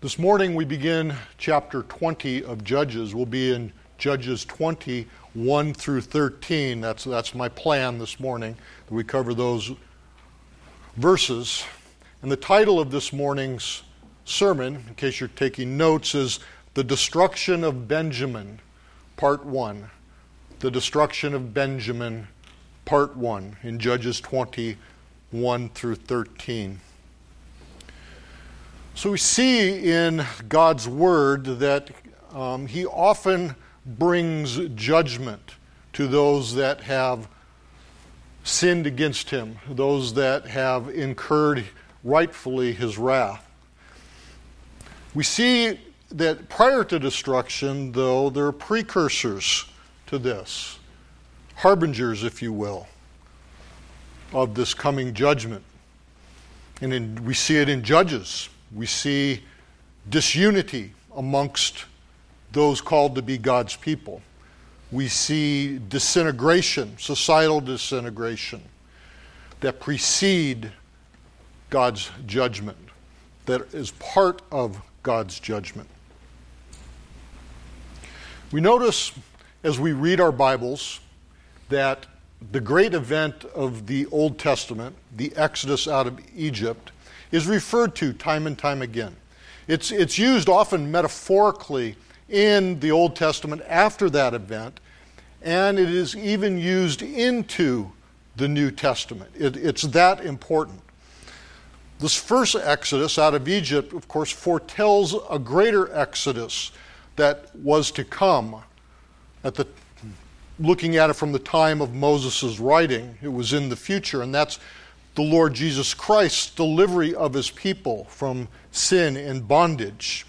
This morning we begin chapter 20 of Judges. We'll be in Judges 20, 1 through 13. That's my plan this morning, that we cover those verses. And the title of this morning's sermon, in case you're taking notes, is The Destruction of Benjamin, Part 1. The Destruction of Benjamin, Part 1, in Judges 20, 1 through 13. So we see in God's Word that He often brings judgment to those that have sinned against Him, those that have incurred rightfully His wrath. We see that prior to destruction, though, there are precursors to this, harbingers, if you will, of this coming judgment. And we see it in Judges. We see disunity amongst those called to be God's people. We see disintegration, societal disintegration, that precede God's judgment, that is part of God's judgment. We notice as we read our Bibles that the great event of the Old Testament, the Exodus out of Egypt, is referred to time and time again. It's used often metaphorically in the Old Testament after that event, and it is even used into the New Testament. It's that important. This first exodus out of Egypt, of course, foretells a greater exodus that was to come. Looking at it from the time of Moses' writing, it was in the future, and that's the Lord Jesus Christ's delivery of His people from sin and bondage.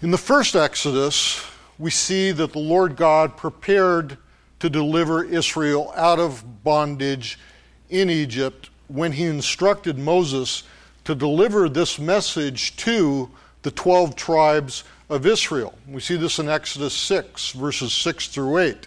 In the first Exodus, we see that the Lord God prepared to deliver Israel out of bondage in Egypt when He instructed Moses to deliver this message to the 12 tribes of Israel. We see this in Exodus 6, verses 6 through 8.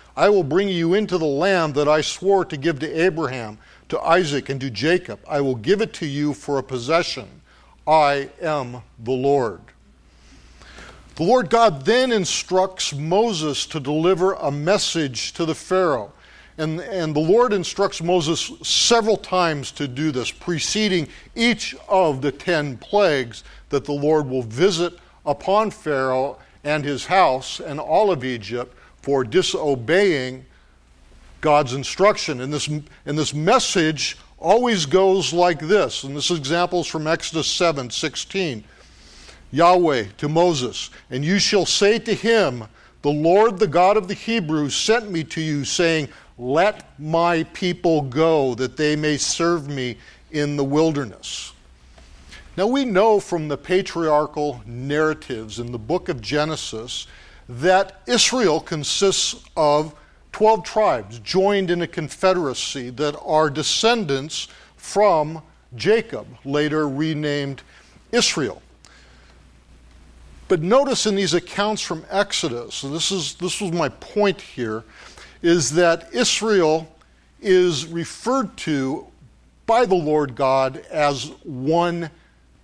I will bring you into the land that I swore to give to Abraham, to Isaac, and to Jacob. I will give it to you for a possession. I am the Lord." The Lord God then instructs Moses to deliver a message to the Pharaoh. And the Lord instructs Moses several times to do this, preceding each of the 10 plagues that the Lord will visit upon Pharaoh and his house and all of Egypt for disobeying God's instruction. And this message always goes like this. And this example is from Exodus 7, 16. Yahweh to Moses, "And you shall say to him, the Lord, the God of the Hebrews, sent me to you, saying, let my people go, that they may serve me in the wilderness." Now we know from the patriarchal narratives in the book of Genesis that Israel consists of 12 tribes joined in a confederacy that are descendants from Jacob, later renamed Israel. But notice in these accounts from Exodus, and this was my point here, is that Israel is referred to by the Lord God as one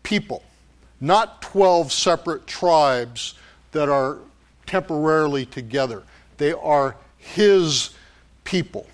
people, not 12 separate tribes that are temporarily together. They are His people.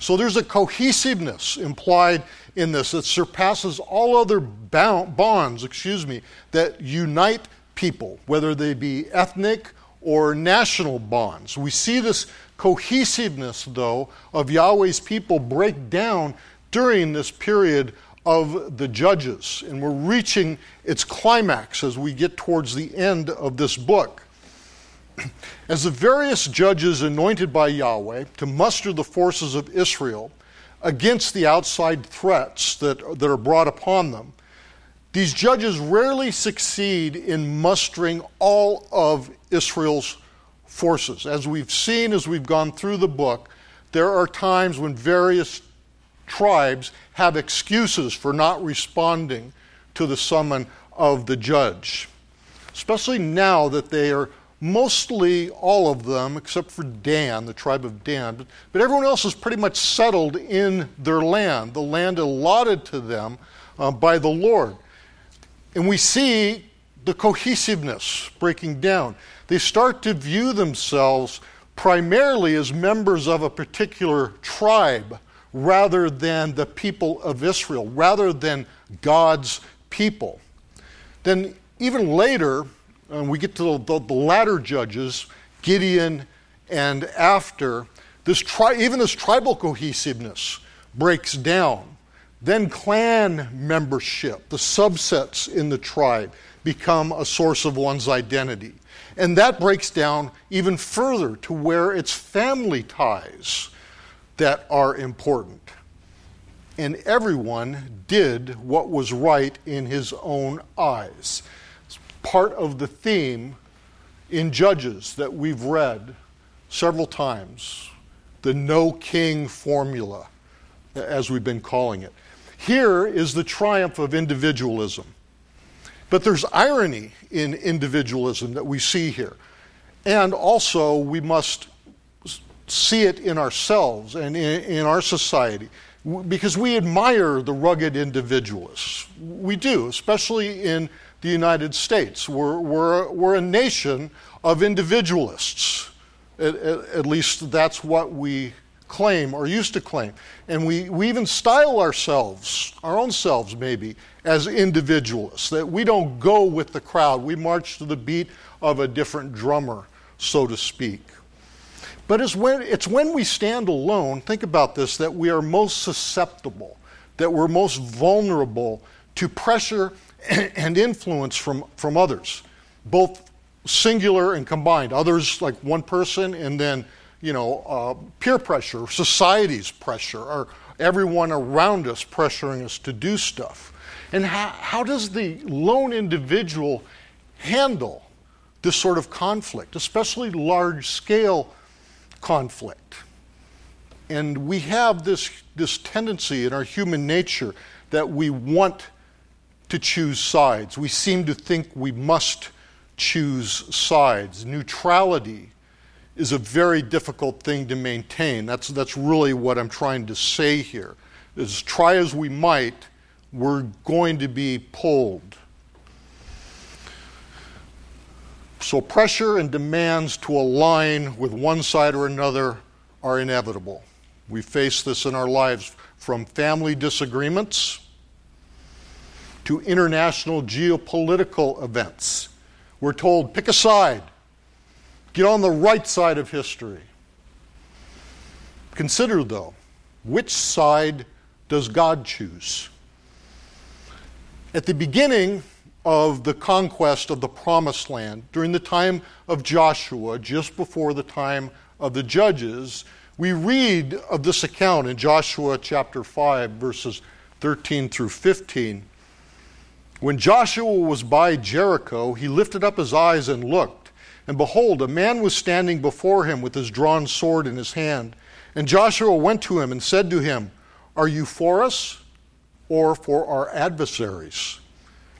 So there's a cohesiveness implied in this that surpasses all other bonds that unite people, whether they be ethnic or national bonds. We see this cohesiveness, though, of Yahweh's people break down during this period of the Judges, and we're reaching its climax as we get towards the end of this book. As the various judges anointed by Yahweh to muster the forces of Israel against the outside threats that are brought upon them, These judges rarely succeed in mustering all of Israel's forces. As we've seen as we've gone through the book, there are times when various tribes have excuses for not responding to the summons of the judge, especially now that they are mostly, all of them, except for Dan, the tribe of Dan, but everyone else is pretty much settled in their land, the land allotted to them by the Lord. And we see the cohesiveness breaking down. They start to view themselves primarily as members of a particular tribe rather than the people of Israel, rather than God's people. Then even later, we get to the latter judges, Gideon and after, even this tribal cohesiveness breaks down. Then clan membership, the subsets in the tribe, become a source of one's identity. And that breaks down even further to where it's family ties that are important. And everyone did what was right in his own eyes. It's part of the theme in Judges that we've read several times, the no king formula, as we've been calling it. Here is the triumph of individualism. But there's irony in individualism that we see here. And also, we must see it in ourselves and in our society, because we admire the rugged individualists. We do, especially in the United States. We're a nation of individualists. At least that's what we claim or used to claim. And we even style ourselves, our own selves maybe, as individualists, that we don't go with the crowd. We march to the beat of a different drummer, so to speak. But it's when we stand alone, think about this, that we are most susceptible, that we're most vulnerable to pressure and influence from others, both singular and combined. Others like one person, and then peer pressure, society's pressure, or everyone around us pressuring us to do stuff. And how does the lone individual handle this sort of conflict, especially large-scale conflict? And we have this tendency in our human nature that we want to choose sides. We seem to think we must choose sides. Neutrality is a very difficult thing to maintain. That's really what I'm trying to say here. Is try as we might, we're going to be pulled. So pressure and demands to align with one side or another are inevitable. We face this in our lives, from family disagreements to international geopolitical events. We're told, pick a side. Get on the right side of history. Consider, though, which side does God choose? At the beginning of the conquest of the Promised Land, during the time of Joshua, just before the time of the Judges, we read of this account in Joshua chapter 5, verses 13 through 15. When Joshua was by Jericho, he lifted up his eyes and looked. And behold, a man was standing before him with his drawn sword in his hand. And Joshua went to him and said to him, "Are you for us or for our adversaries?"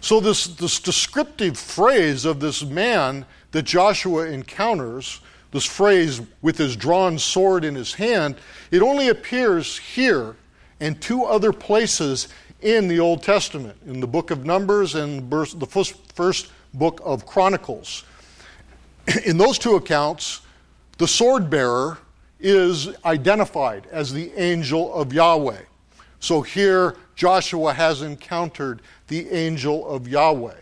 So this descriptive phrase of this man that Joshua encounters, this phrase with his drawn sword in his hand, it only appears here and two other places in the Old Testament, in the book of Numbers and the first book of Chronicles. In those two accounts, the sword bearer is identified as the angel of Yahweh. So here, Joshua has encountered the angel of Yahweh.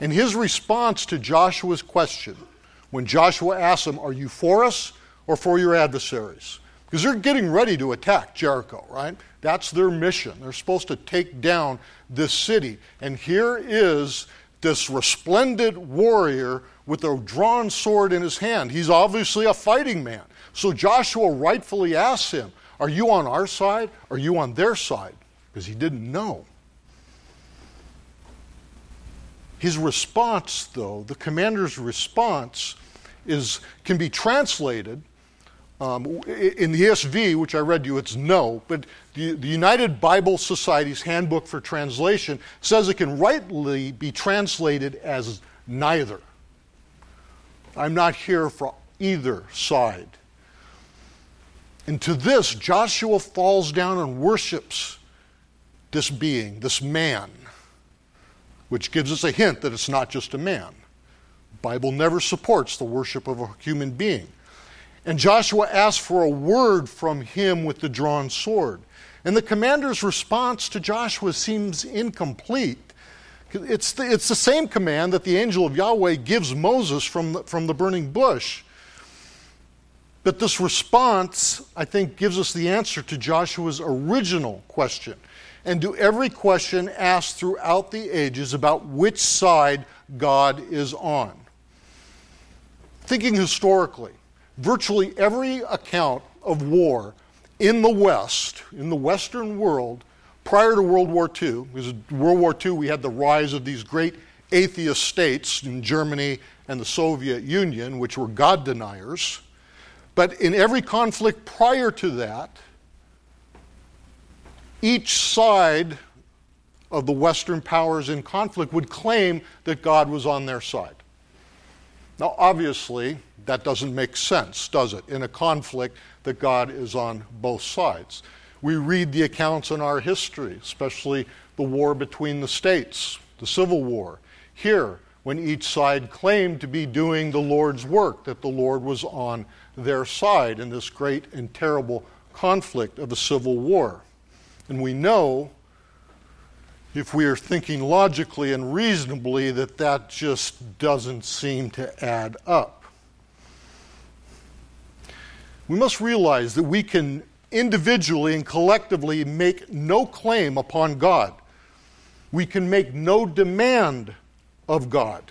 And his response to Joshua's question, when Joshua asks him, are you for us or for your adversaries? Because they're getting ready to attack Jericho, right? That's their mission. They're supposed to take down this city. And here is this resplendent warrior with a drawn sword in his hand. He's obviously a fighting man. So Joshua rightfully asks him, are you on our side? Are you on their side? Because he didn't know. His response, though, the commander's response can be translated in the ESV, which I read to you, it's no, but the United Bible Society's handbook for translation says it can rightly be translated as neither. I'm not here for either side. And to this, Joshua falls down and worships this being, this man, which gives us a hint that it's not just a man. The Bible never supports the worship of a human being. And Joshua asked for a word from him with the drawn sword. And the commander's response to Joshua seems incomplete. It's the same command that the angel of Yahweh gives Moses from the burning bush. But this response, I think, gives us the answer to Joshua's original question. And to every question asked throughout the ages about which side God is on. Thinking historically, virtually every account of war in the West, in the Western world, prior to World War II, because in World War II we had the rise of these great atheist states in Germany and the Soviet Union, which were God deniers. But in every conflict prior to that, each side of the Western powers in conflict would claim that God was on their side. Now, obviously, that doesn't make sense, does it? In a conflict that God is on both sides. We read the accounts in our history, especially the war between the states, the Civil War. Here, when each side claimed to be doing the Lord's work, that the Lord was on their side in this great and terrible conflict of the Civil War. And we know, if we are thinking logically and reasonably, that just doesn't seem to add up. We must realize that we can individually and collectively make no claim upon God. We can make no demand of God.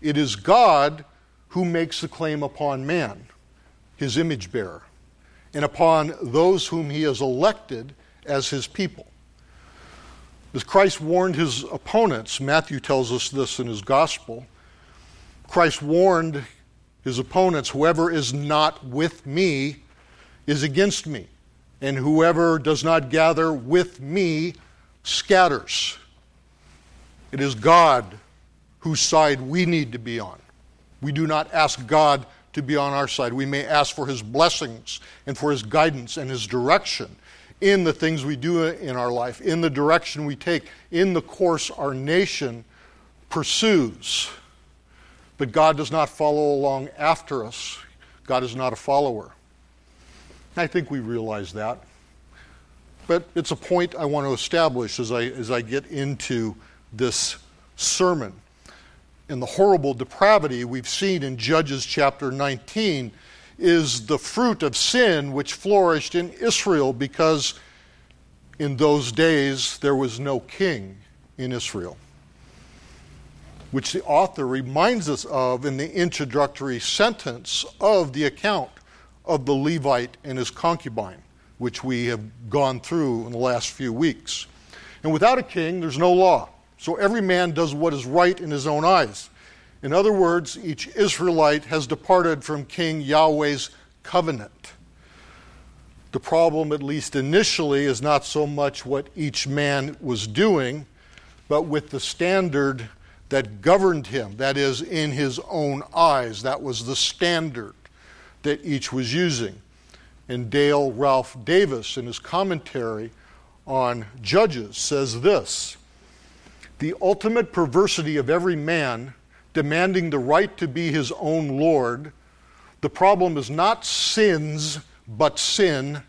It is God who makes the claim upon man, his image bearer, and upon those whom he has elected as his people. As Christ warned his opponents, Matthew tells us this in his gospel, Christ warned his opponents, whoever is not with me is against me, and whoever does not gather with me scatters. It is God whose side we need to be on. We do not ask God to be on our side. We may ask for his blessings and for his guidance and his direction in the things we do in our life, in the direction we take, in the course our nation pursues. But God does not follow along after us. God is not a follower. I think we realize that. But it's a point I want to establish as I get into this sermon. And the horrible depravity we've seen in Judges chapter 19 is the fruit of sin which flourished in Israel because in those days there was no king in Israel, which the author reminds us of in the introductory sentence of the account of the Levite and his concubine, which we have gone through in the last few weeks. And without a king, there's no law. So every man does what is right in his own eyes. In other words, each Israelite has departed from King Yahweh's covenant. The problem, at least initially, is not so much what each man was doing, but with the standard that governed him, that is, in his own eyes. That was the standard that each was using. And Dale Ralph Davis, in his commentary on Judges, says this: the ultimate perversity of every man demanding the right to be his own Lord, the problem is not sins, but sin,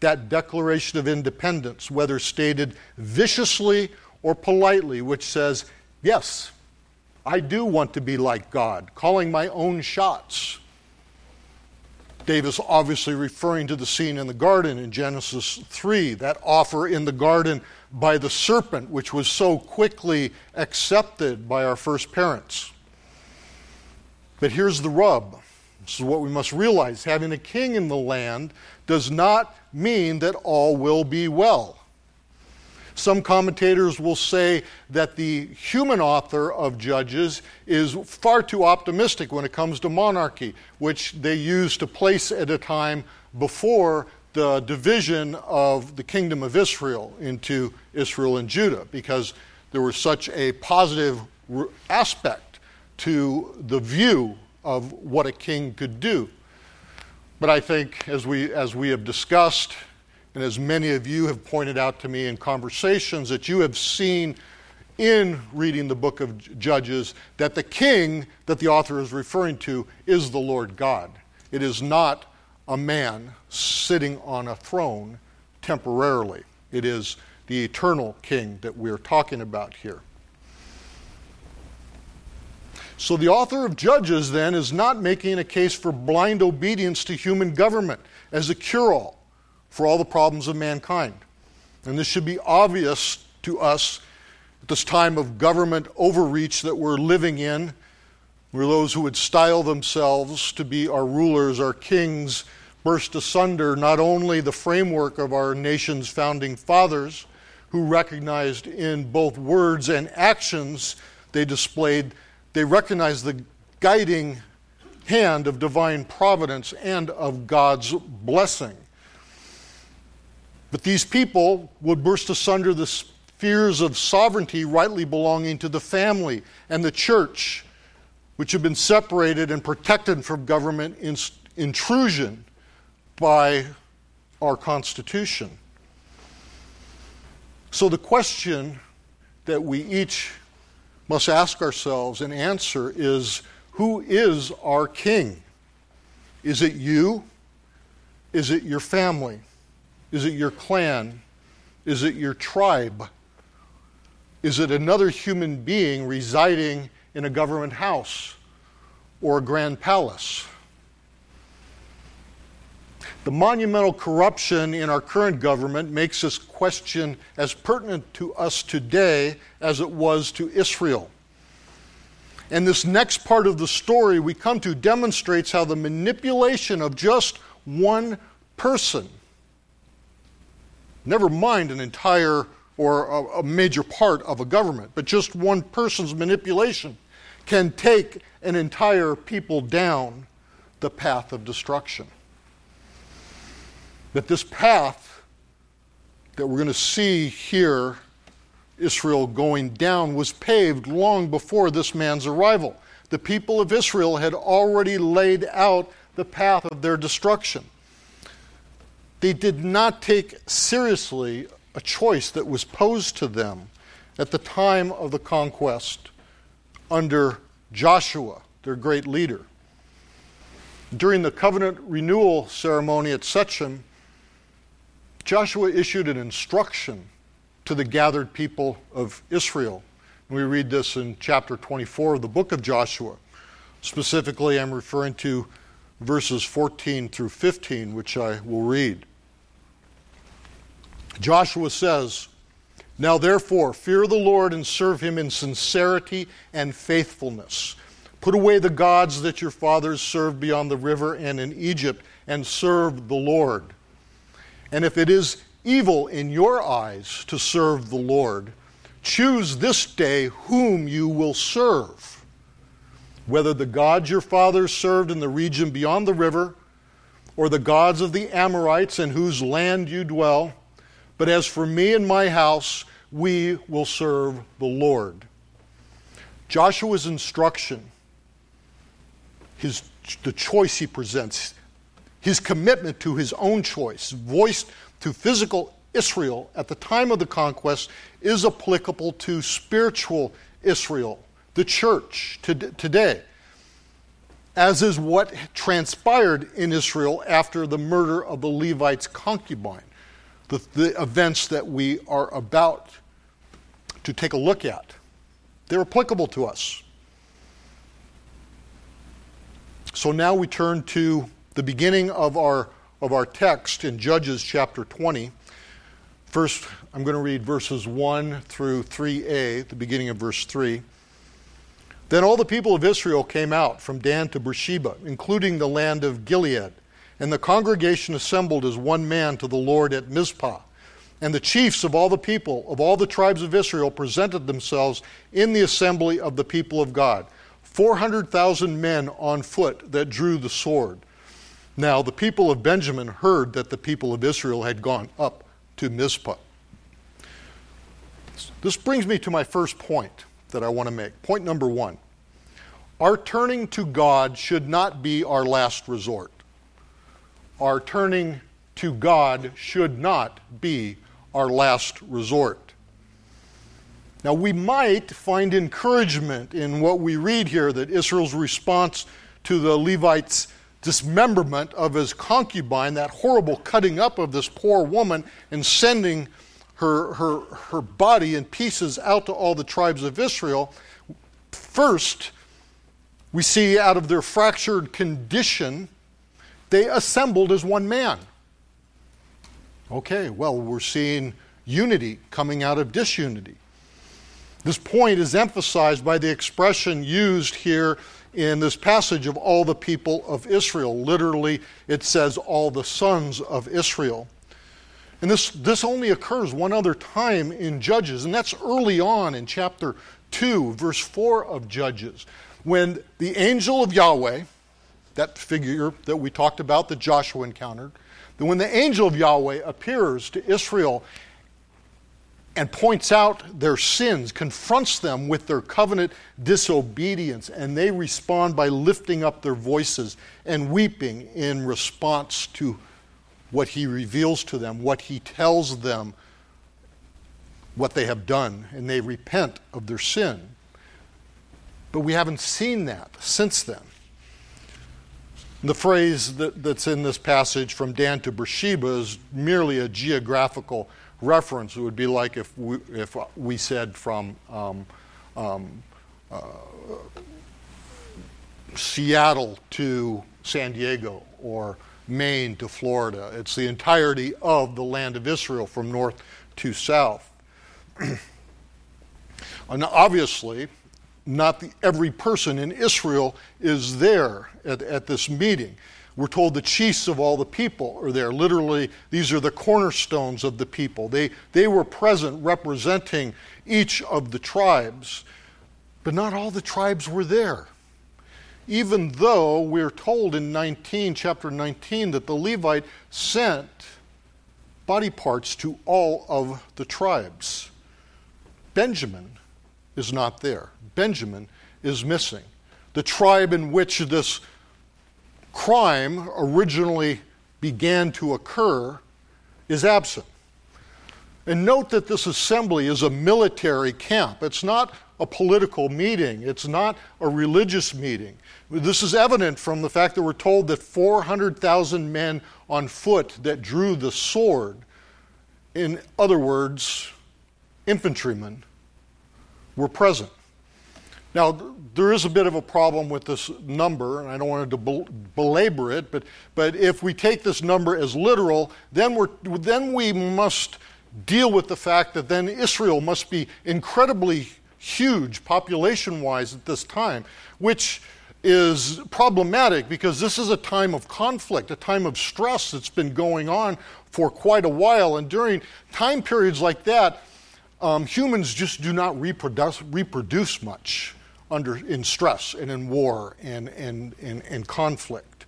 that declaration of independence, whether stated viciously or politely, which says, yes, I do want to be like God, calling my own shots. David's obviously referring to the scene in the garden in Genesis 3, that offer in the garden by the serpent, which was so quickly accepted by our first parents. But here's the rub. This is what we must realize. Having a king in the land does not mean that all will be well. Some commentators will say that the human author of Judges is far too optimistic when it comes to monarchy, which they used to place at a time before the division of the kingdom of Israel into Israel and Judah, because there was such a positive aspect to the view of what a king could do. But I think, as we have discussed, and as many of you have pointed out to me in conversations that you have seen in reading the book of Judges, that the king that the author is referring to is the Lord God. It is not a man sitting on a throne temporarily. It is the eternal king that we're talking about here. So the author of Judges then is not making a case for blind obedience to human government as a cure-all for all the problems of mankind. And this should be obvious to us at this time of government overreach that we're living in. We're those who would style themselves to be our rulers, our kings, burst asunder not only the framework of our nation's founding fathers, who recognized in both words and actions they recognized the guiding hand of divine providence and of God's blessing. But these people would burst asunder the spheres of sovereignty rightly belonging to the family and the church, which have been separated and protected from government intrusion by our Constitution. So the question that we each must ask ourselves and answer is, who is our king? Is it you? Is it your family? Is it your clan? Is it your tribe? Is it another human being residing in a government house or a grand palace? The monumental corruption in our current government makes this question as pertinent to us today as it was to Israel. And this next part of the story we come to demonstrates how the manipulation of just one person, never mind an entire or a major part of a government, but just one person's manipulation can take an entire people down the path of destruction. That this path that we're going to see here, Israel going down, was paved long before this man's arrival. The people of Israel had already laid out the path of their destruction. They did not take seriously a choice that was posed to them at the time of the conquest under Joshua, their great leader. During the covenant renewal ceremony at Shechem, Joshua issued an instruction to the gathered people of Israel. We read this in chapter 24 of the book of Joshua. Specifically, I'm referring to verses 14 through 15, which I will read. Joshua says, "Now therefore, fear the Lord and serve him in sincerity and faithfulness. Put away the gods that your fathers served beyond the river and in Egypt, and serve the Lord. And if it is evil in your eyes to serve the Lord, choose this day whom you will serve, whether the gods your fathers served in the region beyond the river, or the gods of the Amorites in whose land you dwell. But as for me and my house, we will serve the Lord." Joshua's instruction, the choice he presents, his commitment to his own choice, voiced to physical Israel at the time of the conquest, is applicable to spiritual Israel, the church today, as is what transpired in Israel after the murder of the Levite's concubine, the events that we are about to take a look at. They're applicable to us. So now we turn to the beginning of our text in Judges chapter 20. First, I'm going to read verses 1 through 3a, the beginning of verse 3. Then all the people of Israel came out from Dan to Beersheba, including the land of Gilead. And the congregation assembled as one man to the Lord at Mizpah. And the chiefs of all the people, of all the tribes of Israel, presented themselves in the assembly of the people of God, 400,000 men on foot that drew the sword. Now the people of Benjamin heard that the people of Israel had gone up to Mizpah. This brings me to my first point that I want to make. Point number one. Our turning to God should not be our last resort. Our turning to God should not be our last resort. Now, we might find encouragement in what we read here, that Israel's response to the Levite's dismemberment of his concubine, that horrible cutting up of this poor woman and sending her body in pieces out to all the tribes of Israel. First, we see out of their fractured condition, they assembled as one man. Okay, well, we're seeing unity coming out of disunity. This point is emphasized by the expression used here in this passage of all the people of Israel. Literally, it says all the sons of Israel. And this only occurs one other time in Judges, and that's early on in chapter 2, verse 4 of Judges, when the angel of Yahweh, that figure that we talked about that Joshua encountered, that when the angel of Yahweh appears to Israel and points out their sins, confronts them with their covenant disobedience, and they respond by lifting up their voices and weeping in response to what he reveals to them, what he tells them, what they have done, and they repent of their sin. But we haven't seen that since then. The phrase that's in this passage, from Dan to Beersheba, is merely a geographical reference. It would be like if we said from Seattle to San Diego, or Maine to Florida. It's the entirety of the land of Israel from north to south. And obviously, not every person in Israel is there at this meeting. We're told the chiefs of all the people are there. Literally, these are the cornerstones of the people. They were present representing each of the tribes, but not all the tribes were there. Even though we're told in chapter 19 that the Levite sent body parts to all of the tribes, Benjamin is not there. Benjamin is missing. The tribe in which this crime originally began to occur is absent. And note that this assembly is a military camp. It's not a political meeting. It's not a religious meeting. This is evident from the fact that we're told that 400,000 men on foot that drew the sword, in other words, infantrymen, were present. Now, there is a bit of a problem with this number, and I don't want to belabor it, but if we take this number as literal, then we must deal with the fact that then Israel must be incredibly huge population-wise at this time, which is problematic because this is a time of conflict, a time of stress that's been going on for quite a while, and during time periods like that, humans just do not reproduce much in stress and in war and conflict.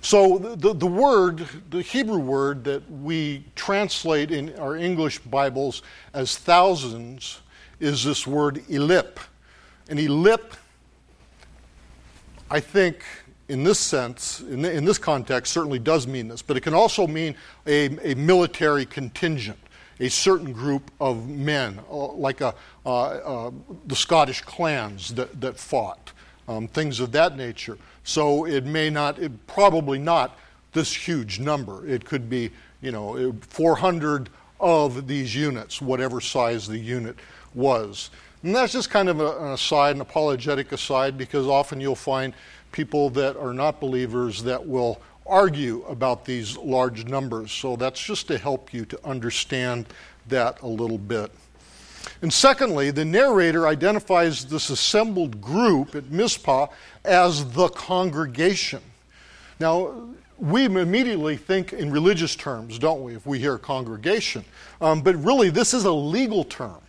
So the word, the Hebrew word that we translate in our English Bibles as thousands, is this word elip. And elip, I think, in this sense, in this context, certainly does mean this, but it can also mean a military contingent, a certain group of men, like the Scottish clans that fought, things of that nature. So probably not this huge number. It could be, 400 of these units, whatever size the unit was. And that's just kind of an aside, an apologetic aside, because often you'll find people that are not believers that will argue about these large numbers. So that's just to help you to understand that a little bit. And secondly, the narrator identifies this assembled group at Mizpah as the congregation. Now, we immediately think in religious terms, don't we, if we hear congregation. But really, this is a legal term.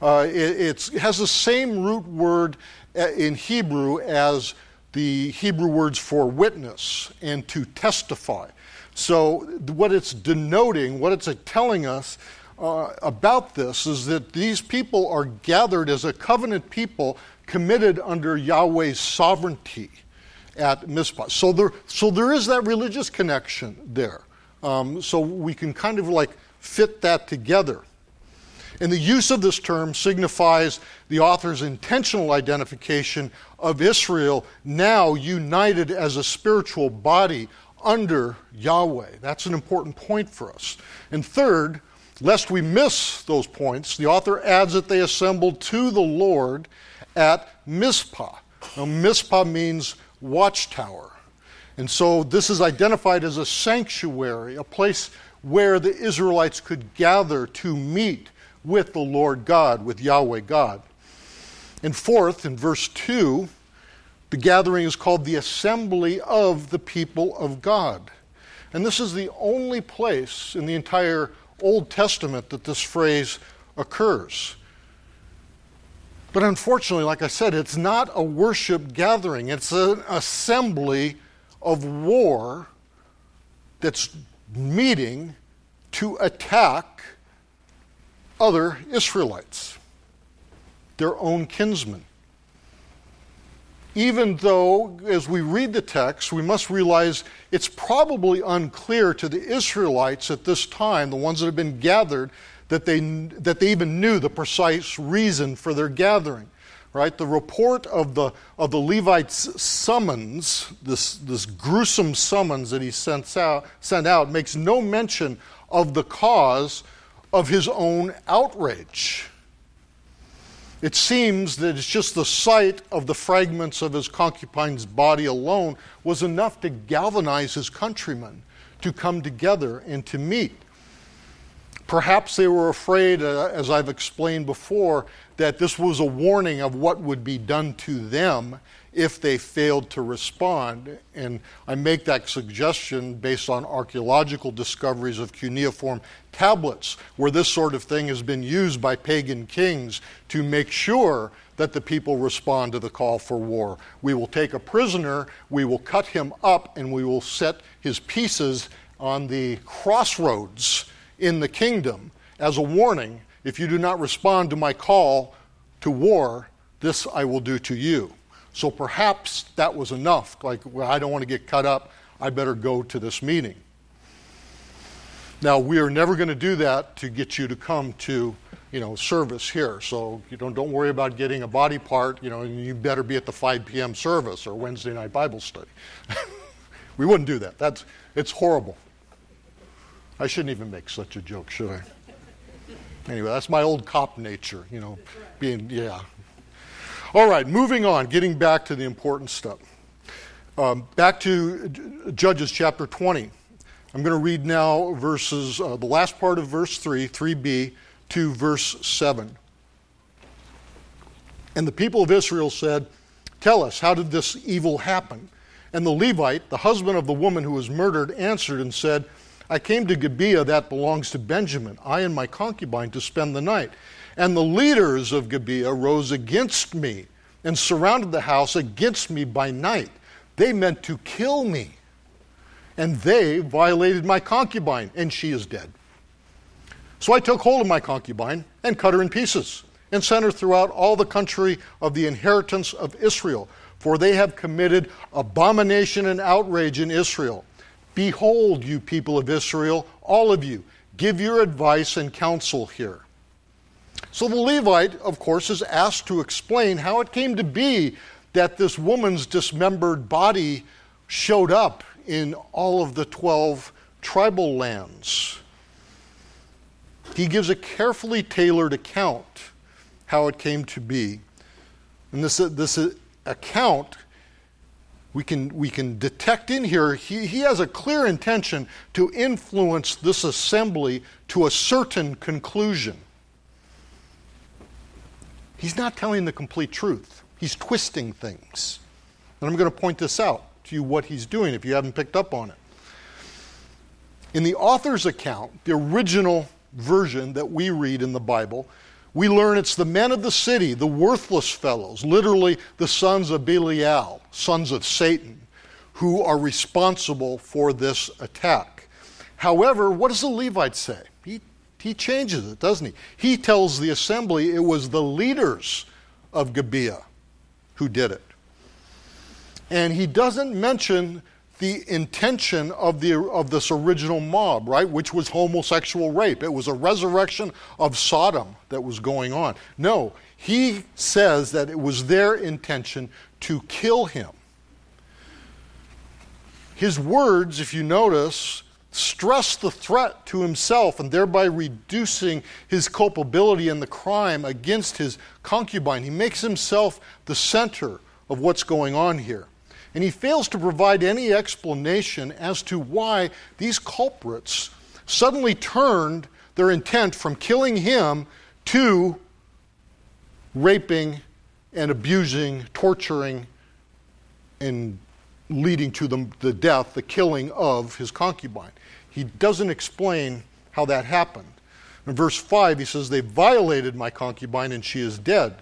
It has the same root word in Hebrew as the Hebrew words for witness and to testify. So what it's denoting, what it's telling us about this is that these people are gathered as a covenant people committed under Yahweh's sovereignty at Mizpah. So there is that religious connection there. So we can kind of like fit that together. And the use of this term signifies the author's intentional identification of Israel now united as a spiritual body under Yahweh. That's an important point for us. And third, lest we miss those points, the author adds that they assembled to the Lord at Mizpah. Now, Mizpah means watchtower. And so this is identified as a sanctuary, a place where the Israelites could gather to meet with the Lord God, with Yahweh God. And fourth, in verse 2, the gathering is called the assembly of the people of God. And this is the only place in the entire Old Testament that this phrase occurs. But unfortunately, like I said, it's not a worship gathering. It's an assembly of war that's meeting to attack other Israelites, their own kinsmen. Even though, as we read the text, we must realize it's probably unclear to the Israelites at this time, the ones that have been gathered, that they even knew the precise reason for their gathering. Right? The report of the Levite's summons, this gruesome summons that he sent out, makes no mention of the cause of his own outrage. It seems that it's just the sight of the fragments of his concubine's body alone was enough to galvanize his countrymen to come together and to meet. Perhaps they were afraid, as I've explained before, that this was a warning of what would be done to them if they failed to respond. And I make that suggestion based on archaeological discoveries of cuneiform tablets, where this sort of thing has been used by pagan kings to make sure that the people respond to the call for war. We will take a prisoner, we will cut him up, and we will set his pieces on the crossroads in the kingdom as a warning. If you do not respond to my call to war, this I will do to you. So perhaps that was enough. Like, well, I don't want to get cut up. I better go to this meeting. Now, we are never going to do that to get you to come to, service here. So you don't worry about getting a body part, and you better be at the 5 p.m. service or Wednesday night Bible study. We wouldn't do that. It's horrible. I shouldn't even make such a joke, should I? Anyway, that's my old cop nature, being. All right, moving on, getting back to the important stuff. Back to Judges chapter 20. I'm going to read now verses, the last part of verse 3, 3b, to verse 7. And the people of Israel said, "Tell us, how did this evil happen?" And the Levite, the husband of the woman who was murdered, answered and said, "I came to Gibeah that belongs to Benjamin, I and my concubine, to spend the night. And the leaders of Gibeah rose against me and surrounded the house against me by night. They meant to kill me, and they violated my concubine, and she is dead. So I took hold of my concubine and cut her in pieces and sent her throughout all the country of the inheritance of Israel, for they have committed abomination and outrage in Israel. Behold, you people of Israel, all of you, give your advice and counsel here." So the Levite, of course, is asked to explain how it came to be that this woman's dismembered body showed up in all of the 12 tribal lands. He gives a carefully tailored account how it came to be. And this account we can detect in here, he has a clear intention to influence this assembly to a certain conclusion. He's not telling the complete truth. He's twisting things. And I'm going to point this out to you, what he's doing, if you haven't picked up on it. In the author's account, the original version that we read in the Bible, we learn it's the men of the city, the worthless fellows, literally the sons of Belial, sons of Satan, who are responsible for this attack. However, what does the Levite say? He changes it, doesn't he? He tells the assembly it was the leaders of Gibeah who did it. And he doesn't mention the intention of this original mob, right, which was homosexual rape. It was a resurrection of Sodom that was going on. No, he says that it was their intention to kill him. His words, if you notice, stress the threat to himself and thereby reducing his culpability in the crime against his concubine. He makes himself the center of what's going on here. And he fails to provide any explanation as to why these culprits suddenly turned their intent from killing him to raping and abusing, torturing, and leading to the death, the killing of his concubine. He doesn't explain how that happened. In verse 5, he says, they violated my concubine and she is dead.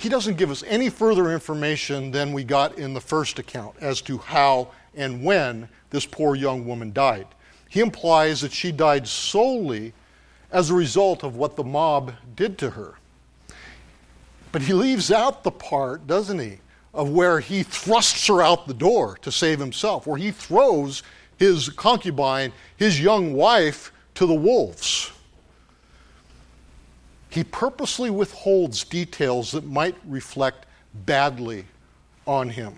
He doesn't give us any further information than we got in the first account as to how and when this poor young woman died. He implies that she died solely as a result of what the mob did to her. But he leaves out the part, doesn't he, of where he thrusts her out the door to save himself, where he throws his concubine, his young wife, to the wolves. He purposely withholds details that might reflect badly on him.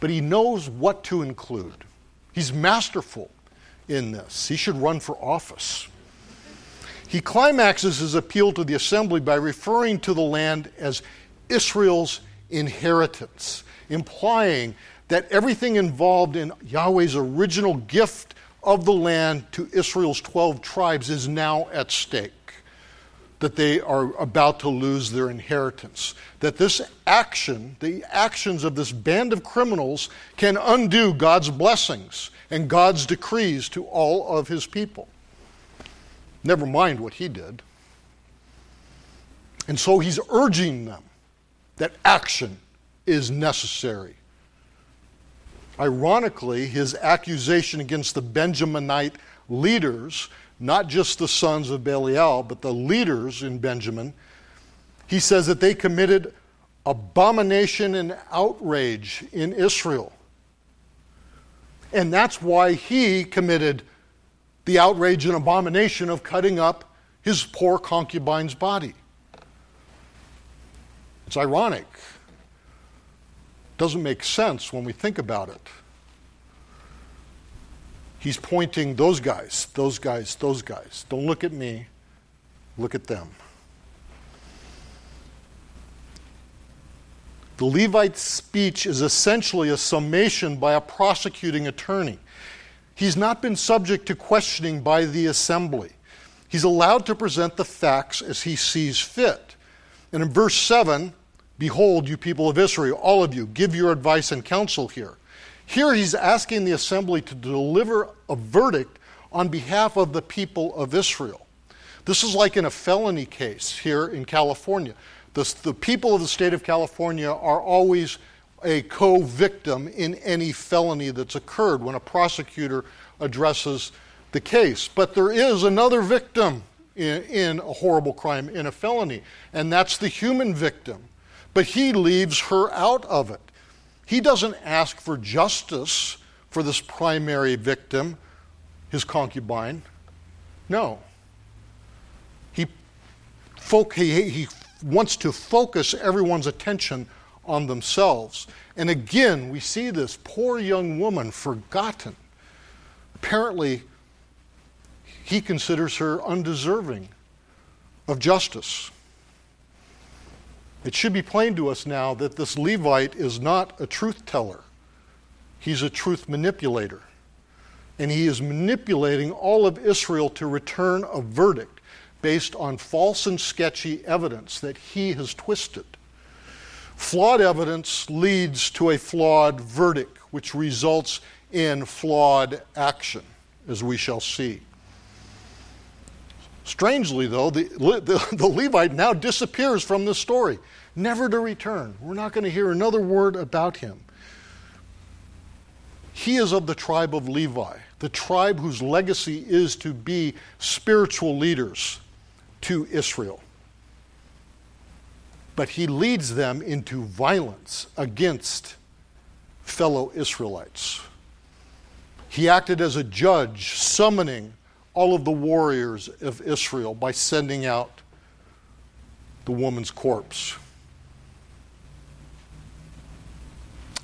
But he knows what to include. He's masterful in this. He should run for office. He climaxes his appeal to the assembly by referring to the land as Israel's inheritance, implying that everything involved in Yahweh's original gift of the land to Israel's 12 tribes is now at stake, that they are about to lose their inheritance, that this action, the actions of this band of criminals, can undo God's blessings and God's decrees to all of his people. Never mind what he did. And so he's urging them that action is necessary. Ironically, his accusation against the Benjaminite leaders, not just the sons of Belial, but the leaders in Benjamin, he says that they committed abomination and outrage in Israel. And that's why he committed the outrage and abomination of cutting up his poor concubine's body. It's ironic. Doesn't make sense when we think about it. He's pointing those guys. Don't look at me, look at them. The Levite's speech is essentially a summation by a prosecuting attorney. He's not been subject to questioning by the assembly. He's allowed to present the facts as he sees fit. And in verse 7, behold, you people of Israel, all of you, give your advice and counsel here. Here he's asking the assembly to deliver a verdict on behalf of the people of Israel. This is like in a felony case here in California. The people of the state of California are always a co-victim in any felony that's occurred when a prosecutor addresses the case. But there is another victim in a horrible crime, in a felony, and that's the human victim. But he leaves her out of it. He doesn't ask for justice for this primary victim, his concubine. No. He wants to focus everyone's attention on themselves. And again, we see this poor young woman forgotten. Apparently, he considers her undeserving of justice. It should be plain to us now that this Levite is not a truth teller. He's a truth manipulator. And he is manipulating all of Israel to return a verdict based on false and sketchy evidence that he has twisted. Flawed evidence leads to a flawed verdict, which results in flawed action, as we shall see. Strangely, though, the Levite now disappears from this story, never to return. We're not going to hear another word about him. He is of the tribe of Levi, the tribe whose legacy is to be spiritual leaders to Israel. But he leads them into violence against fellow Israelites. He acted as a judge, summoning all of the warriors of Israel by sending out the woman's corpse.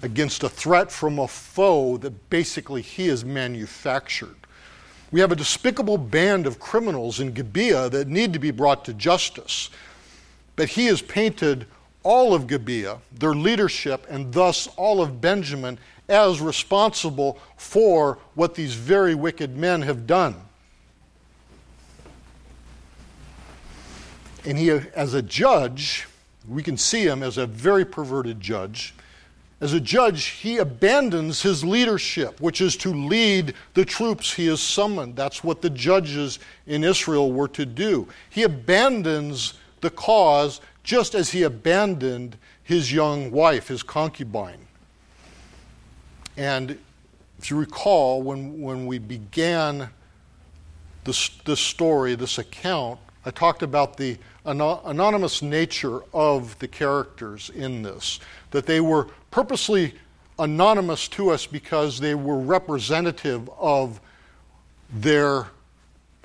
Against a threat from a foe that basically he has manufactured. We have a despicable band of criminals in Gibeah that need to be brought to justice. But he has painted all of Gibeah, their leadership, and thus all of Benjamin as responsible for what these very wicked men have done. And he, as a judge, we can see him as a very perverted judge. As a judge, he abandons his leadership, which is to lead the troops he has summoned. That's what the judges in Israel were to do. He abandons the cause just as he abandoned his young wife, his concubine. And if you recall, when we began this story, this account, I talked about the anonymous nature of the characters in this, that they were purposely anonymous to us because they were representative of their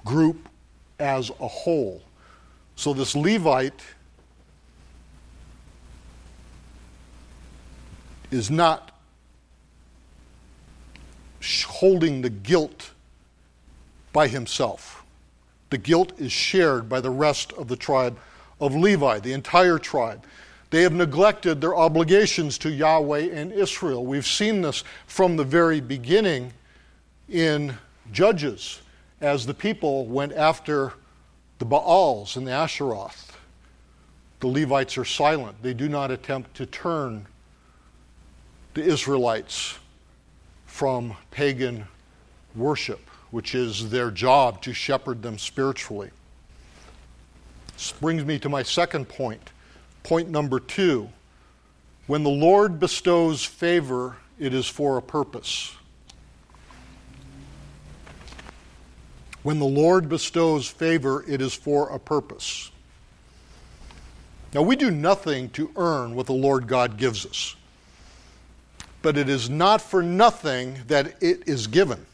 group as a whole. So this Levite is not holding the guilt by himself. The guilt is shared by the rest of the tribe of Levi, the entire tribe. They have neglected their obligations to Yahweh and Israel. We've seen this from the very beginning in Judges, as the people went after the Baals and the Asherah. The Levites are silent. They do not attempt to turn the Israelites from pagan worship, which is their job to shepherd them spiritually. This brings me to my second point. Point number 2, when the Lord bestows favor, it is for a purpose. When the Lord bestows favor, it is for a purpose. Now, we do nothing to earn what the Lord God gives us, but it is not for nothing that it is given.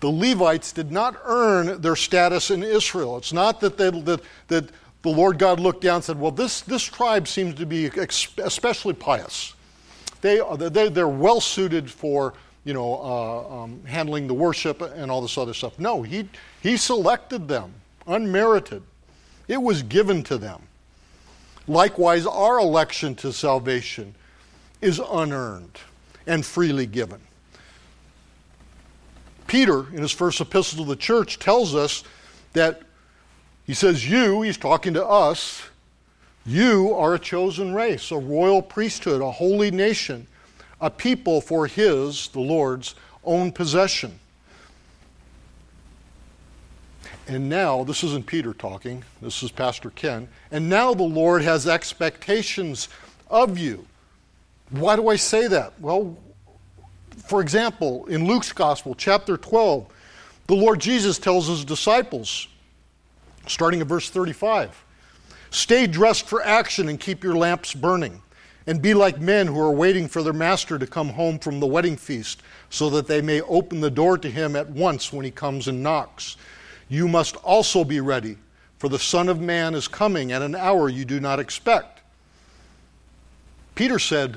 The Levites did not earn their status in Israel. It's not that that the Lord God looked down and said, well, this tribe seems to be especially pious. They're well suited for, handling the worship and all this other stuff. No, he selected them, unmerited. It was given to them. Likewise, our election to salvation is unearned and freely given. Peter, in his first epistle to the church, tells us that he says, he's talking to us, you are a chosen race, a royal priesthood, a holy nation, a people for his, the Lord's, own possession. And now, this isn't Peter talking, this is Pastor Ken, and now the Lord has expectations of you. Why do I say that? Well, for example, in Luke's Gospel, chapter 12, the Lord Jesus tells his disciples, starting at verse 35, stay dressed for action and keep your lamps burning, and be like men who are waiting for their master to come home from the wedding feast, so that they may open the door to him at once when he comes and knocks. You must also be ready, for the Son of Man is coming at an hour you do not expect. Peter said,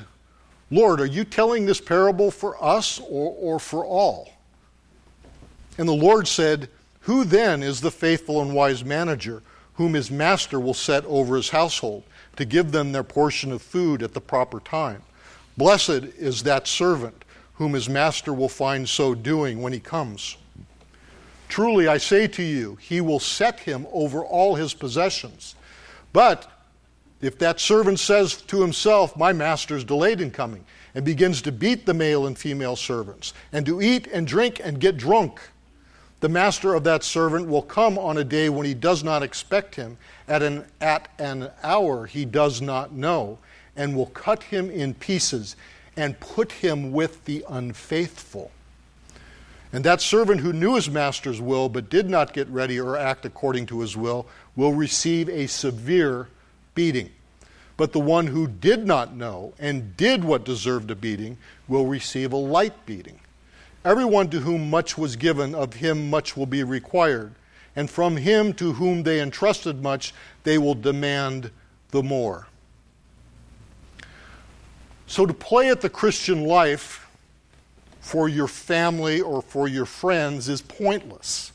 Lord, are you telling this parable for us or for all? And the Lord said, who then is the faithful and wise manager, whom his master will set over his household to give them their portion of food at the proper time. Blessed is that servant whom his master will find so doing when he comes. Truly I say to you, he will set him over all his possessions. But if that servant says to himself, my master is delayed in coming, and begins to beat the male and female servants, and to eat and drink and get drunk, the master of that servant will come on a day when he does not expect him, at an hour he does not know, and will cut him in pieces and put him with the unfaithful. And that servant who knew his master's will but did not get ready or act according to his will receive a severe beating. But the one who did not know and did what deserved a beating will receive a light beating. Everyone to whom much was given, of him much will be required. And from him to whom they entrusted much, they will demand the more. So to play at the Christian life for your family or for your friends is pointless.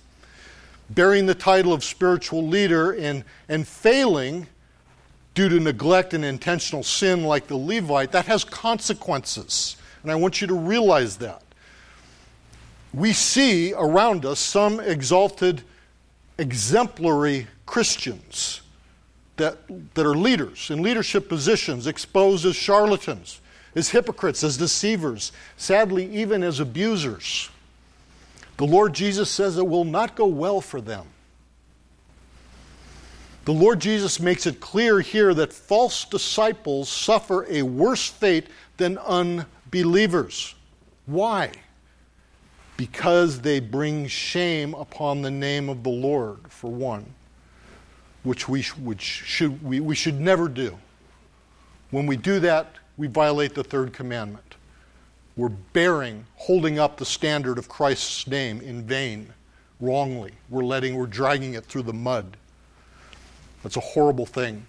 Bearing the title of spiritual leader and failing due to neglect and intentional sin like the Levite, that has consequences. And I want you to realize that. We see around us some exalted, exemplary Christians that are leaders in leadership positions, exposed as charlatans, as hypocrites, as deceivers, sadly even as abusers. The Lord Jesus says it will not go well for them. The Lord Jesus makes it clear here that false disciples suffer a worse fate than unbelievers. Why? Because they bring shame upon the name of the Lord, for one, which we should never do. When we do that, we violate the third commandment. We're holding up the standard of Christ's name in vain, wrongly. We're dragging it through the mud. That's a horrible thing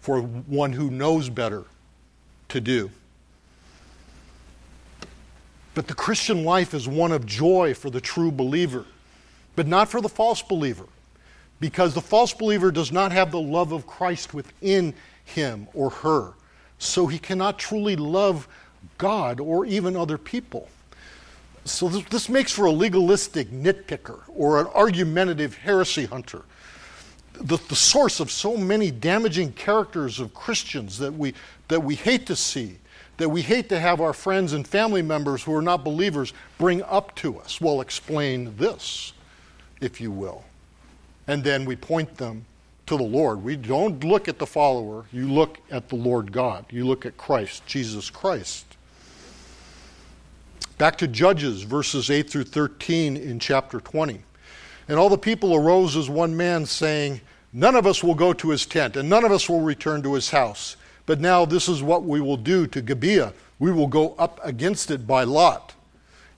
for one who knows better to do. But the Christian life is one of joy for the true believer, but not for the false believer, because the false believer does not have the love of Christ within him or her, so he cannot truly love God or even other people. So this makes for a legalistic nitpicker or an argumentative heresy hunter, the source of so many damaging characters of Christians that we hate to see, that we hate to have our friends and family members who are not believers bring up to us. Well, explain this, if you will. And then we point them to the Lord. We don't look at the follower. You look at the Lord God. You look at Christ, Jesus Christ. Back to Judges, verses 8 through 13 in chapter 20. And all the people arose as one man, saying, none of us will go to his tent, and none of us will return to his house. But now this is what we will do to Gibeah. We will go up against it by lot.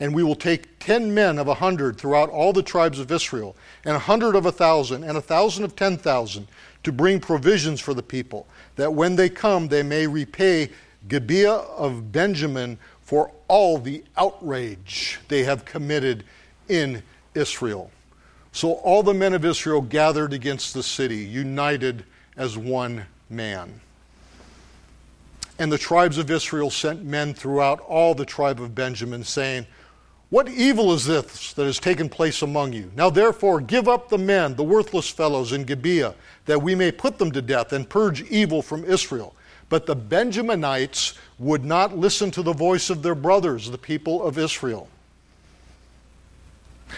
And we will take 10 men of 100 throughout all the tribes of Israel, and 100 of 1,000, and 1,000 of 10,000, to bring provisions for the people, that when they come they may repay Gibeah of Benjamin for all the outrage they have committed in Israel. So all the men of Israel gathered against the city, united as one man. And the tribes of Israel sent men throughout all the tribe of Benjamin, saying, what evil is this that has taken place among you? Now therefore give up the men, the worthless fellows in Gibeah, that we may put them to death and purge evil from Israel. But the Benjaminites would not listen to the voice of their brothers, the people of Israel.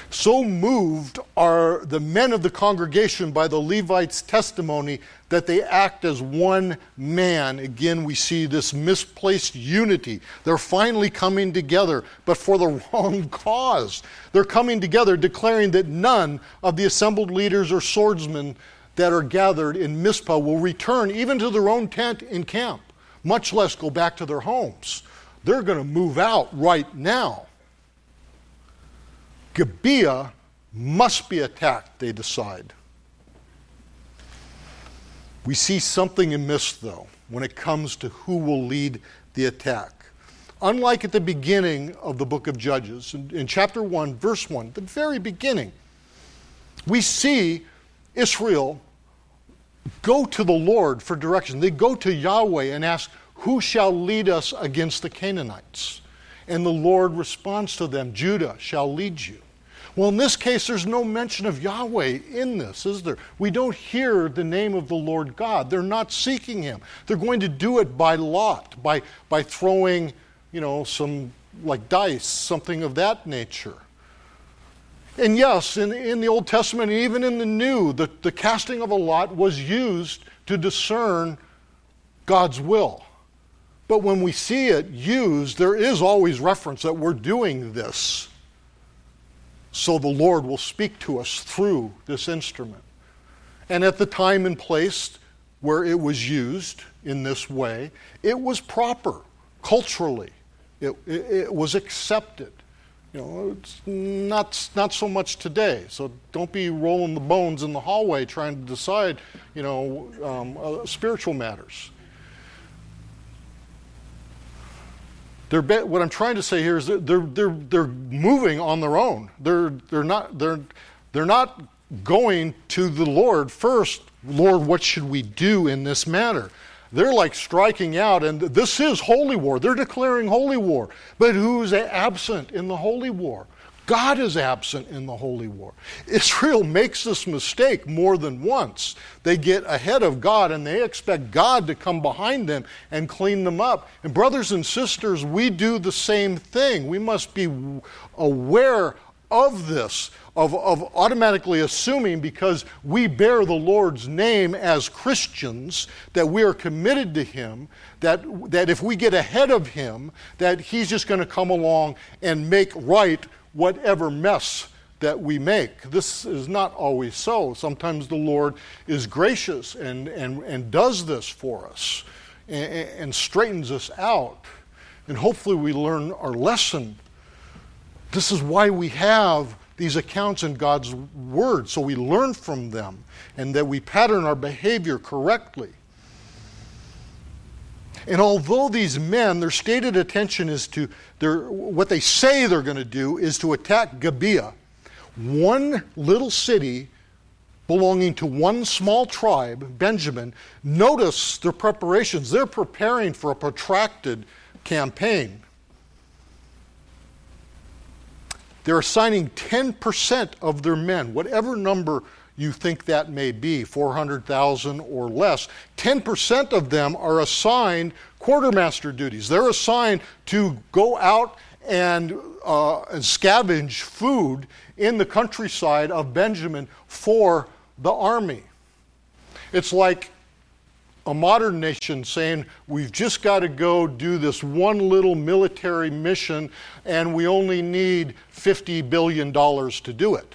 So moved are the men of the congregation by the Levites' testimony that they act as one man. Again, we see this misplaced unity. They're finally coming together, but for the wrong cause. They're coming together declaring that none of the assembled leaders or swordsmen that are gathered in Mizpah will return even to their own tent in camp, much less go back to their homes. They're going to move out right now. Gibeah must be attacked, they decide. We see something amiss, though, when it comes to who will lead the attack. Unlike at the beginning of the book of Judges, in chapter 1, verse 1, the very beginning, we see Israel go to the Lord for direction. They go to Yahweh and ask, who shall lead us against the Canaanites? And the Lord responds to them, Judah shall lead you. Well, in this case, there's no mention of Yahweh in this, is there? We don't hear the name of the Lord God. They're not seeking him. They're going to do it by lot, by throwing, some like dice, something of that nature. And yes, in the Old Testament, and even in the New, the casting of a lot was used to discern God's will. But when we see it used, there is always reference that we're doing this. So the Lord will speak to us through this instrument. And at the time and place where it was used in this way, it was proper culturally. It was accepted. It's not so much today. So don't be rolling the bones in the hallway trying to decide, spiritual matters. What I'm trying to say here is that they're moving on their own. They're not going to the Lord first. Lord, what should we do in this matter? They're like striking out, and this is holy war. They're declaring holy war. But who's absent in the holy war? God is absent in the holy war. Israel makes this mistake more than once. They get ahead of God and they expect God to come behind them and clean them up. And brothers and sisters, we do the same thing. We must be aware of this, of automatically assuming because we bear the Lord's name as Christians, that we are committed to him, that if we get ahead of him, that he's just going to come along and make right whatever mess that we make. This is not always so. Sometimes the Lord is gracious and does this for us and straightens us out. And hopefully we learn our lesson. This is why we have these accounts in God's Word, so we learn from them and that we pattern our behavior correctly. And although these men, their stated attention is to, what they say they're going to do is to attack Gibeah, one little city belonging to one small tribe, Benjamin. Notice their preparations. They're preparing for a protracted campaign. They're assigning 10% of their men, whatever number you think that may be, 400,000 or less. 10% of them are assigned quartermaster duties. They're assigned to go out and scavenge food in the countryside of Benjamin for the army. It's like a modern nation saying, we've just got to go do this one little military mission and we only need $50 billion to do it.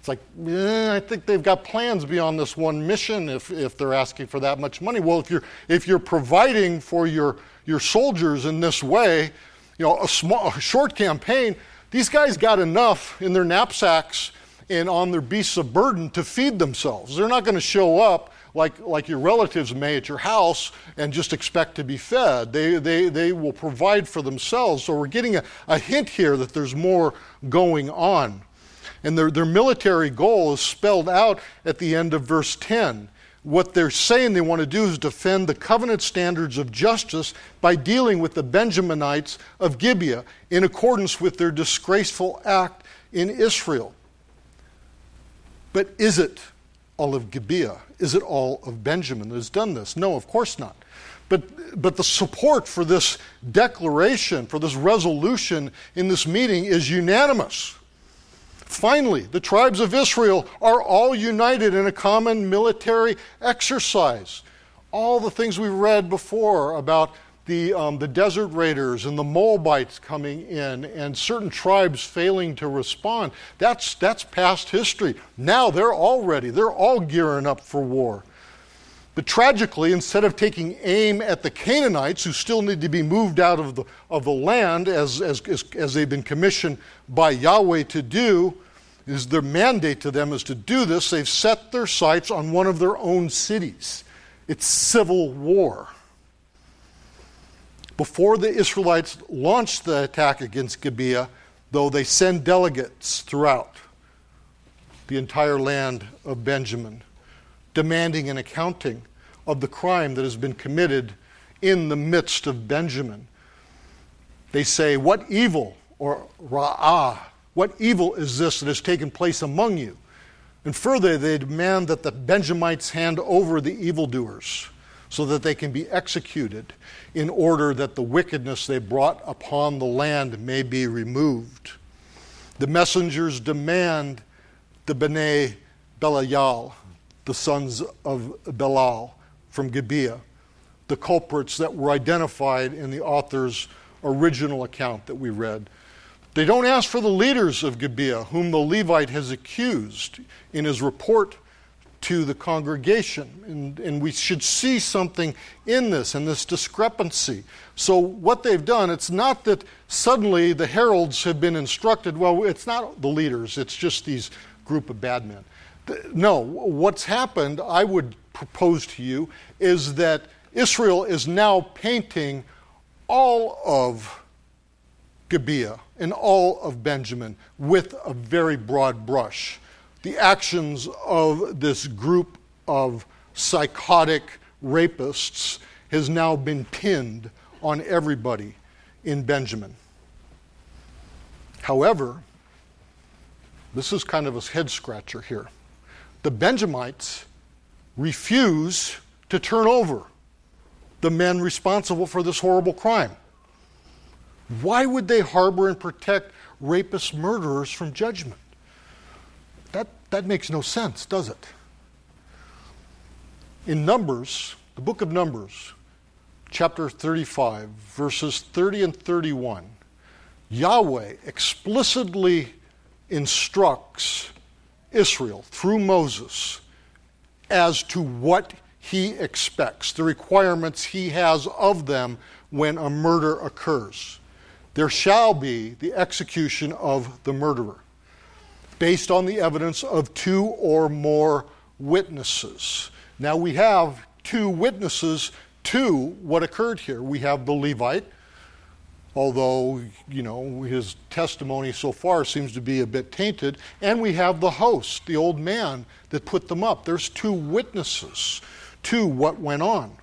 It's like, I think they've got plans beyond this one mission if they're asking for that much money. Well, if you're providing for your soldiers in this way, a short campaign, these guys got enough in their knapsacks and on their beasts of burden to feed themselves. They're not going to show up like your relatives may at your house and just expect to be fed. They will provide for themselves. So we're getting a hint here that there's more going on. And their military goal is spelled out at the end of verse 10. What they're saying they want to do is defend the covenant standards of justice by dealing with the Benjaminites of Gibeah in accordance with their disgraceful act in Israel. But is it all of Gibeah? Is it all of Benjamin that has done this? No, of course not. But the support for this declaration, for this resolution in this meeting is unanimous. Finally, the tribes of Israel are all united in a common military exercise. All the things we read before about the desert raiders and the Moabites coming in and certain tribes failing to respond, that's past history. Now they're all gearing up for war. But tragically, instead of taking aim at the Canaanites, who still need to be moved out of the land as they've been commissioned by Yahweh to do, is their mandate to them is to do this. They've set their sights on one of their own cities. It's civil war. Before the Israelites launched the attack against Gibeah, though, they send delegates throughout the entire land of Benjamin demanding an accounting of the crime that has been committed in the midst of Benjamin. They say, what evil, or ra'ah, what evil is this that has taken place among you? And further, they demand that the Benjamites hand over the evildoers so that they can be executed in order that the wickedness they brought upon the land may be removed. The messengers demand the Bnei Belial, the sons of Belial from Gibeah, the culprits that were identified in the author's original account that we read. They don't ask for the leaders of Gibeah, whom the Levite has accused in his report to the congregation. And we should see something in this discrepancy. So what they've done, it's not that suddenly the heralds have been instructed, well, it's not the leaders, it's just these group of bad men. No, what's happened, I would propose to you, is that Israel is now painting all of Gibeah and all of Benjamin with a very broad brush. The actions of this group of psychotic rapists has now been pinned on everybody in Benjamin. However, this is kind of a head-scratcher here. The Benjamites refuse to turn over the men responsible for this horrible crime. Why would they harbor and protect rapist murderers from judgment? That makes no sense, does it? In Numbers, the book of Numbers, chapter 35, verses 30 and 31, Yahweh explicitly instructs Israel through Moses as to what he expects, the requirements he has of them when a murder occurs. There shall be the execution of the murderer based on the evidence of two or more witnesses. Now we have two witnesses to what occurred here. We have the Levite, although, you know, his testimony so far seems to be a bit tainted. And we have the host, the old man that put them up. There's two witnesses to what went on.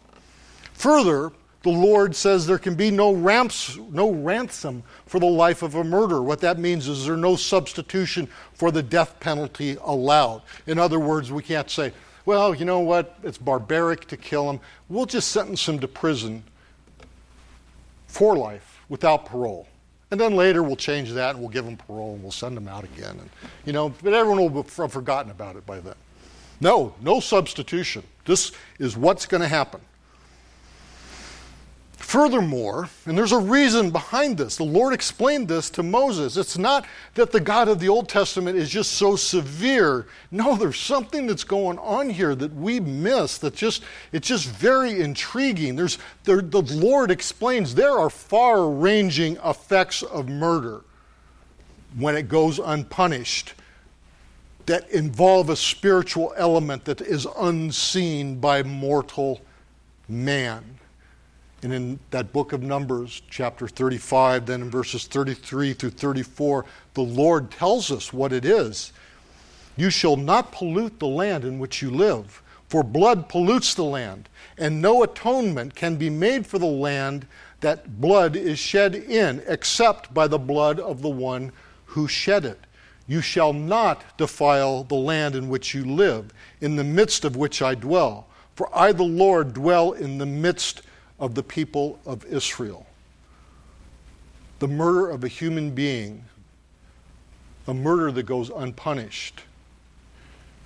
Further, the Lord says there can be no ransom for the life of a murderer. What that means is there's no substitution for the death penalty allowed. In other words, we can't say, well, you know what, it's barbaric to kill him. We'll just sentence him to prison for life, without parole. And then later we'll change that and we'll give them parole and we'll send them out again. And, you know, but everyone will have forgotten about it by then. No substitution. This is what's going to happen. Furthermore, and there's a reason behind this, the Lord explained this to Moses. It's not that the God of the Old Testament is just so severe. No, there's something that's going on here that we miss, it's just very intriguing. The Lord explains there are far-ranging effects of murder when it goes unpunished that involve a spiritual element that is unseen by mortal man. And in that book of Numbers, chapter 35, then in verses 33 through 34, the Lord tells us what it is. You shall not pollute the land in which you live, for blood pollutes the land, and no atonement can be made for the land that blood is shed in, except by the blood of the one who shed it. You shall not defile the land in which you live, in the midst of which I dwell, for I, the Lord, dwell in the midst of the people of Israel. The murder of a human being, a murder that goes unpunished,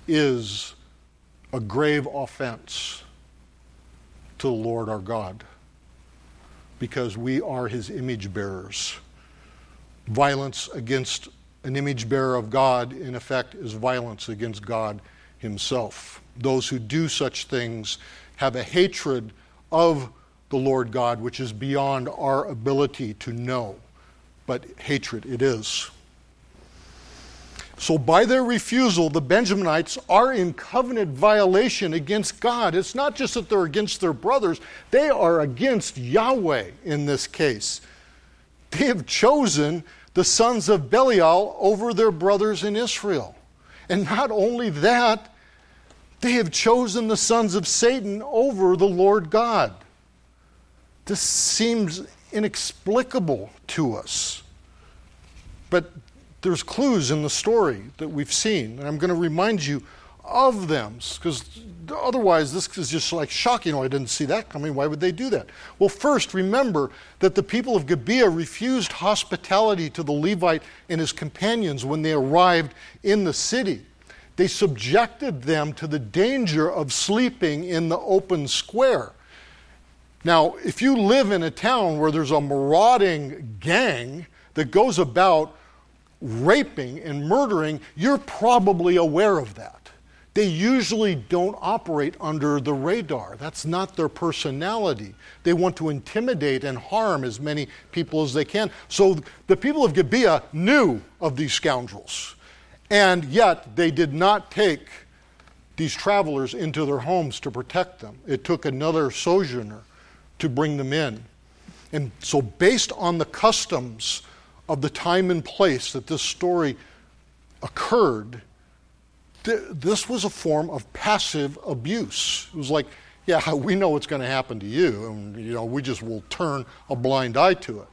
is a grave offense to the Lord our God, because we are his image bearers. Violence against an image bearer of God, in effect, is violence against God himself. Those who do such things have a hatred of the Lord God, which is beyond our ability to know, but hatred it is. So by their refusal, the Benjaminites are in covenant violation against God. It's not just that they're against their brothers, they are against Yahweh in this case. They have chosen the sons of Belial over their brothers in Israel. And not only that, They have chosen the sons of Satan over the Lord God. This seems inexplicable to us. But there's clues in the story that we've seen, and I'm going to remind you of them, because otherwise this is just like shocking. Oh, I didn't see that coming. Why would they do that? Well, first, remember that the people of Gibeah refused hospitality to the Levite and his companions when they arrived in the city. They subjected them to the danger of sleeping in the open square. Now, if you live in a town where there's a marauding gang that goes about raping and murdering, you're probably aware of that. They usually don't operate under the radar. That's not their personality. They want to intimidate and harm as many people as they can. So the people of Gibeah knew of these scoundrels, and yet they did not take these travelers into their homes to protect them. It took another sojourner to bring them in. And so based on the customs of the time and place that this story occurred, this was a form of passive abuse. It was like, yeah, we know what's going to happen to you, and we just will turn a blind eye to it.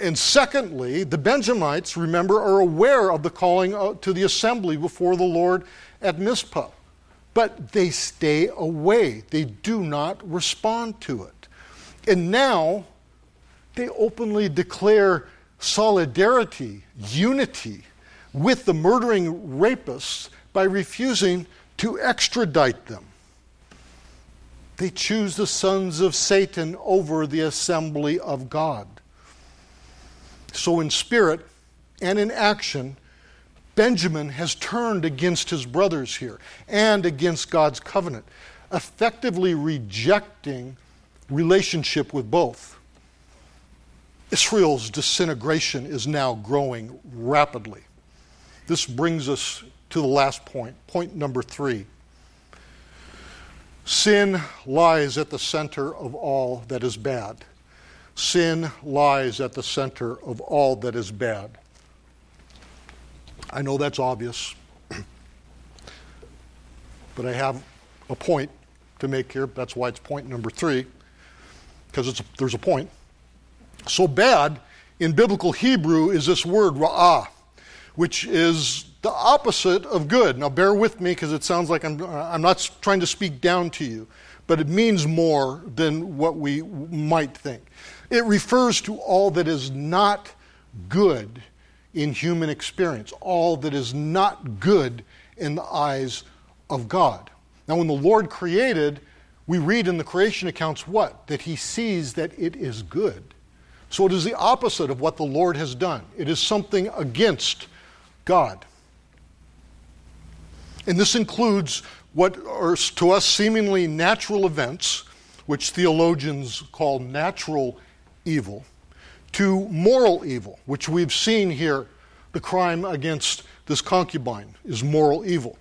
And secondly, the Benjamites, remember, are aware of the calling to the assembly before the Lord at Mizpah. But they stay away. They do not respond to it. And now they openly declare solidarity, unity with the murdering rapists by refusing to extradite them. They choose the sons of Satan over the assembly of God. So in spirit and in action, Benjamin has turned against his brothers here and against God's covenant, effectively rejecting relationship with both. Israel's disintegration is now growing rapidly. This brings us to the last point, point number 3. Sin lies at the center of all that is bad. Sin lies at the center of all that is bad. I know that's obvious, but I have a point to make here. That's why it's point number 3, because there's a point. So bad in biblical Hebrew is this word ra'ah, which is the opposite of good. Now bear with me, because it sounds like I'm not trying to speak down to you, but it means more than what we might think. It refers to all that is not good in human experience, all that is not good in the eyes of God. Now, when the Lord created, we read in the creation accounts what? That he sees that it is good. So it is the opposite of what the Lord has done. It is something against God. And this includes what are to us seemingly natural events, which theologians call natural evil, to moral evil, which we've seen here. The crime against this concubine is moral evil.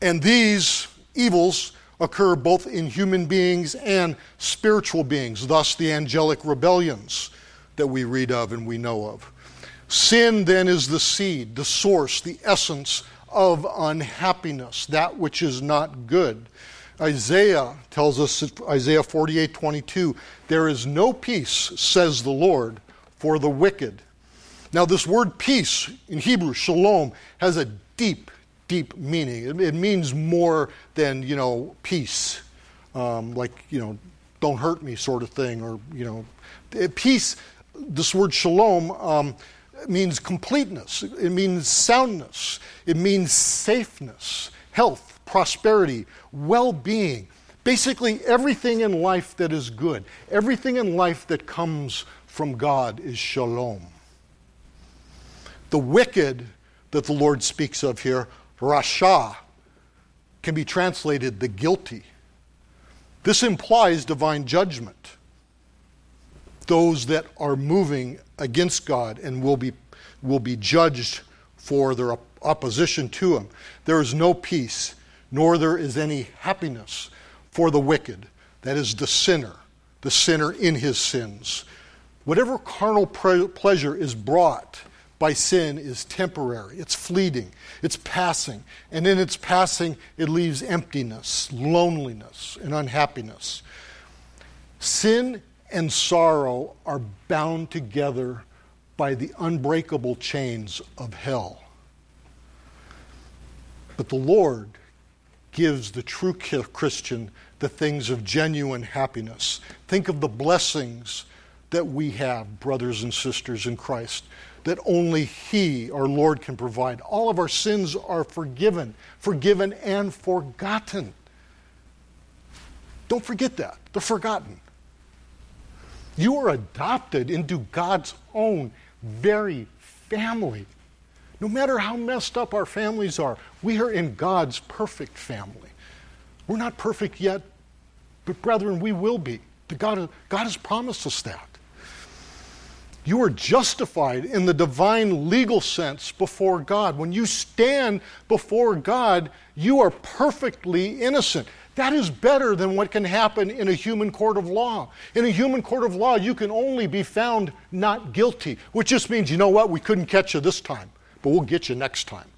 And these evils occur both in human beings and spiritual beings, thus the angelic rebellions that we read of and we know of. Sin then is the seed, the source, the essence of unhappiness, that which is not good. Isaiah tells us, Isaiah 48:22, there is no peace, says the Lord, for the wicked. Now this word peace in Hebrew, shalom, has a deep, deep meaning. It means more than, peace, don't hurt me sort of thing, or, peace. This word shalom means completeness. It means soundness. It means safeness, health, prosperity, well-being. Basically, everything in life that is good, everything in life that comes from God is shalom. The wicked that the Lord speaks of here, rasha, can be translated the guilty. This implies divine judgment. Those that are moving against God and will be judged for their opposition to him. There is no peace, nor there is any happiness for the wicked. That is the sinner in his sins. Whatever carnal pleasure is brought by sin is temporary. It's fleeting. It's passing. And in its passing, it leaves emptiness, loneliness, and unhappiness. Sin and sorrow are bound together by the unbreakable chains of hell. But the Lord gives the true Christian the things of genuine happiness. Think of the blessings that we have, brothers and sisters in Christ, that only He, our Lord, can provide. All of our sins are forgiven and forgotten. Don't forget that. They're forgotten. You are adopted into God's own very family. No matter how messed up our families are, we are in God's perfect family. We're not perfect yet, but brethren, we will be. God has promised us that. You are justified in the divine legal sense before God. When you stand before God, you are perfectly innocent. That is better than what can happen in a human court of law. In a human court of law, you can only be found not guilty, which just means, you know what, we couldn't catch you this time, but we'll get you next time.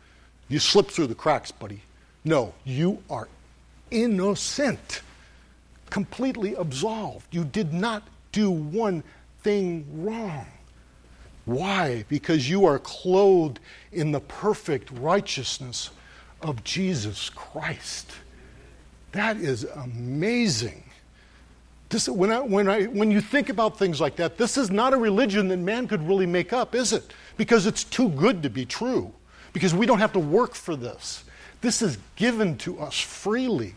You slipped through the cracks, buddy. No, you are innocent, completely absolved. You did not do one thing wrong. Why? Because you are clothed in the perfect righteousness of Jesus Christ. That is amazing. This, when you think about things like that, this is not a religion that man could really make up, is it? Because it's too good to be true. Because we don't have to work for this. This is given to us freely.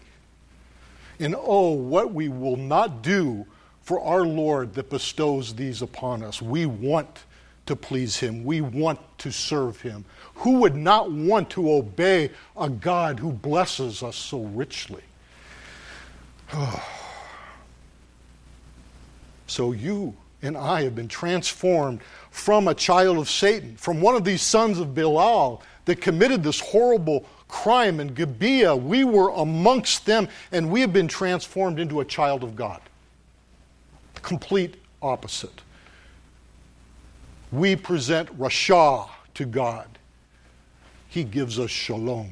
And oh, what we will not do for our Lord that bestows these upon us. We want to please Him. We want to serve Him. Who would not want to obey a God who blesses us so richly? So you and I have been transformed from a child of Satan, from one of these sons of Belial that committed this horrible crime in Gibeah. We were amongst them, and we have been transformed into a child of God. The complete opposite. We present rasha to God. He gives us shalom.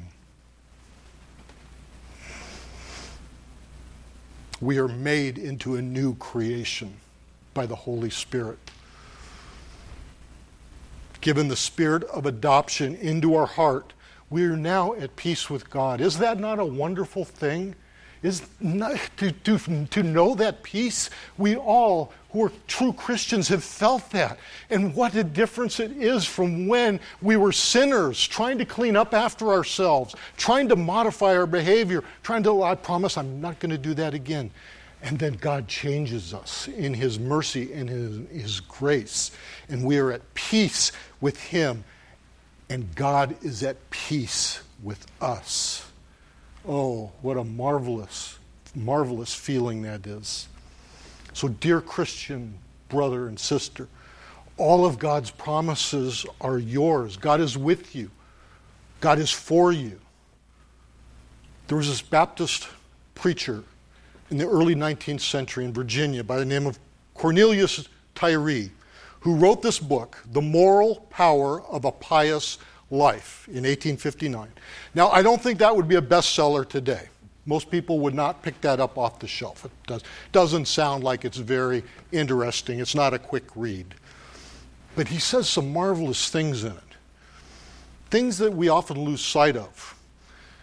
We are made into a new creation by the Holy Spirit. Given the spirit of adoption into our heart, we are now at peace with God. Is that not a wonderful thing? Is not to know that peace? We all who are true Christians have felt that. And what a difference it is from when we were sinners, trying to clean up after ourselves, trying to modify our behavior, I promise I'm not going to do that again. And then God changes us in His mercy and His grace. And we are at peace with Him. And God is at peace with us. Oh, what a marvelous, marvelous feeling that is. So, dear Christian brother and sister, all of God's promises are yours. God is with you. God is for you. There was this Baptist preacher in the early 19th century in Virginia by the name of Cornelius Tyree, who wrote this book, The Moral Power of a Pious Life, in 1859. Now, I don't think that would be a bestseller today. Most people would not pick that up off the shelf. It doesn't sound like it's very interesting. It's not a quick read. But he says some marvelous things in it, things that we often lose sight of.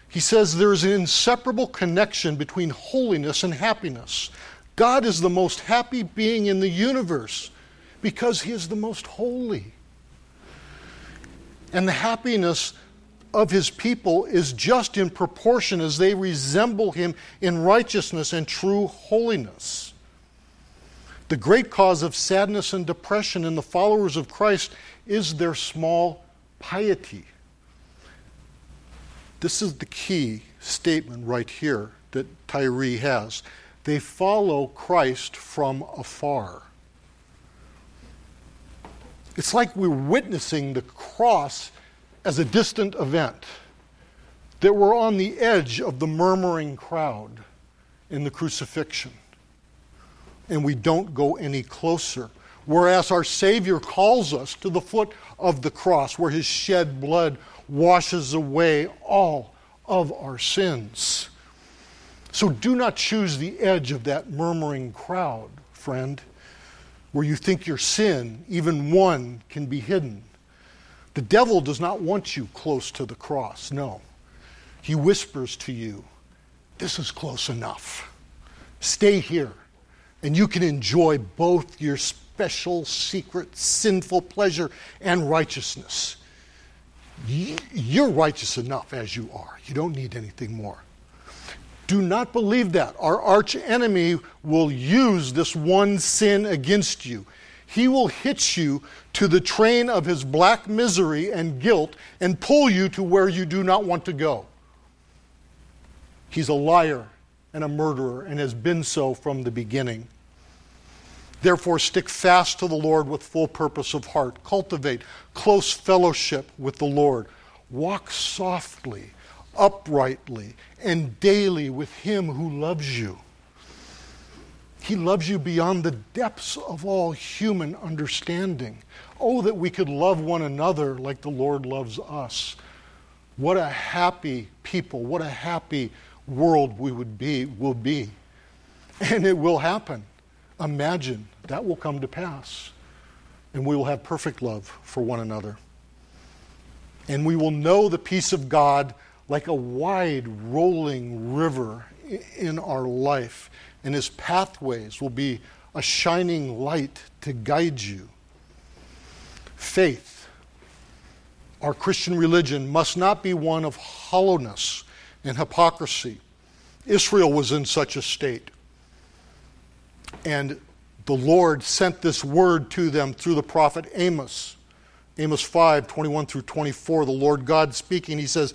He says there's an inseparable connection between holiness and happiness. God is the most happy being in the universe because He is the most holy. And the happiness of His people is just in proportion as they resemble Him in righteousness and true holiness. The great cause of sadness and depression in the followers of Christ is their small piety. This is the key statement right here that Tyree has. They follow Christ from afar. It's like we're witnessing the cross as a distant event, that we're on the edge of the murmuring crowd in the crucifixion, and we don't go any closer. Whereas our Savior calls us to the foot of the cross, where his shed blood washes away all of our sins. So do not choose the edge of that murmuring crowd, friend, where you think your sin, even one, can be hidden. The devil does not want you close to the cross, no. He whispers to you, this is close enough. Stay here, and you can enjoy both your special, secret, sinful pleasure and righteousness. You're righteous enough as you are. You don't need anything more. Do not believe that. Our arch enemy will use this one sin against you. He will hitch you to the train of his black misery and guilt and pull you to where you do not want to go. He's a liar and a murderer and has been so from the beginning. Therefore, stick fast to the Lord with full purpose of heart. Cultivate close fellowship with the Lord. Walk softly, uprightly, and daily with him who loves you. He loves you beyond the depths of all human understanding. Oh, that we could love one another like the Lord loves us. What a happy people, what a happy world we will be. And it will happen. Imagine that will come to pass, and we will have perfect love for one another. And we will know the peace of God like a wide rolling river in our life, and his pathways will be a shining light to guide you. Faith, our Christian religion, must not be one of hollowness and hypocrisy. Israel was in such a state. And the Lord sent this word to them through the prophet Amos. Amos 5, 21 through 24, the Lord God speaking, he says,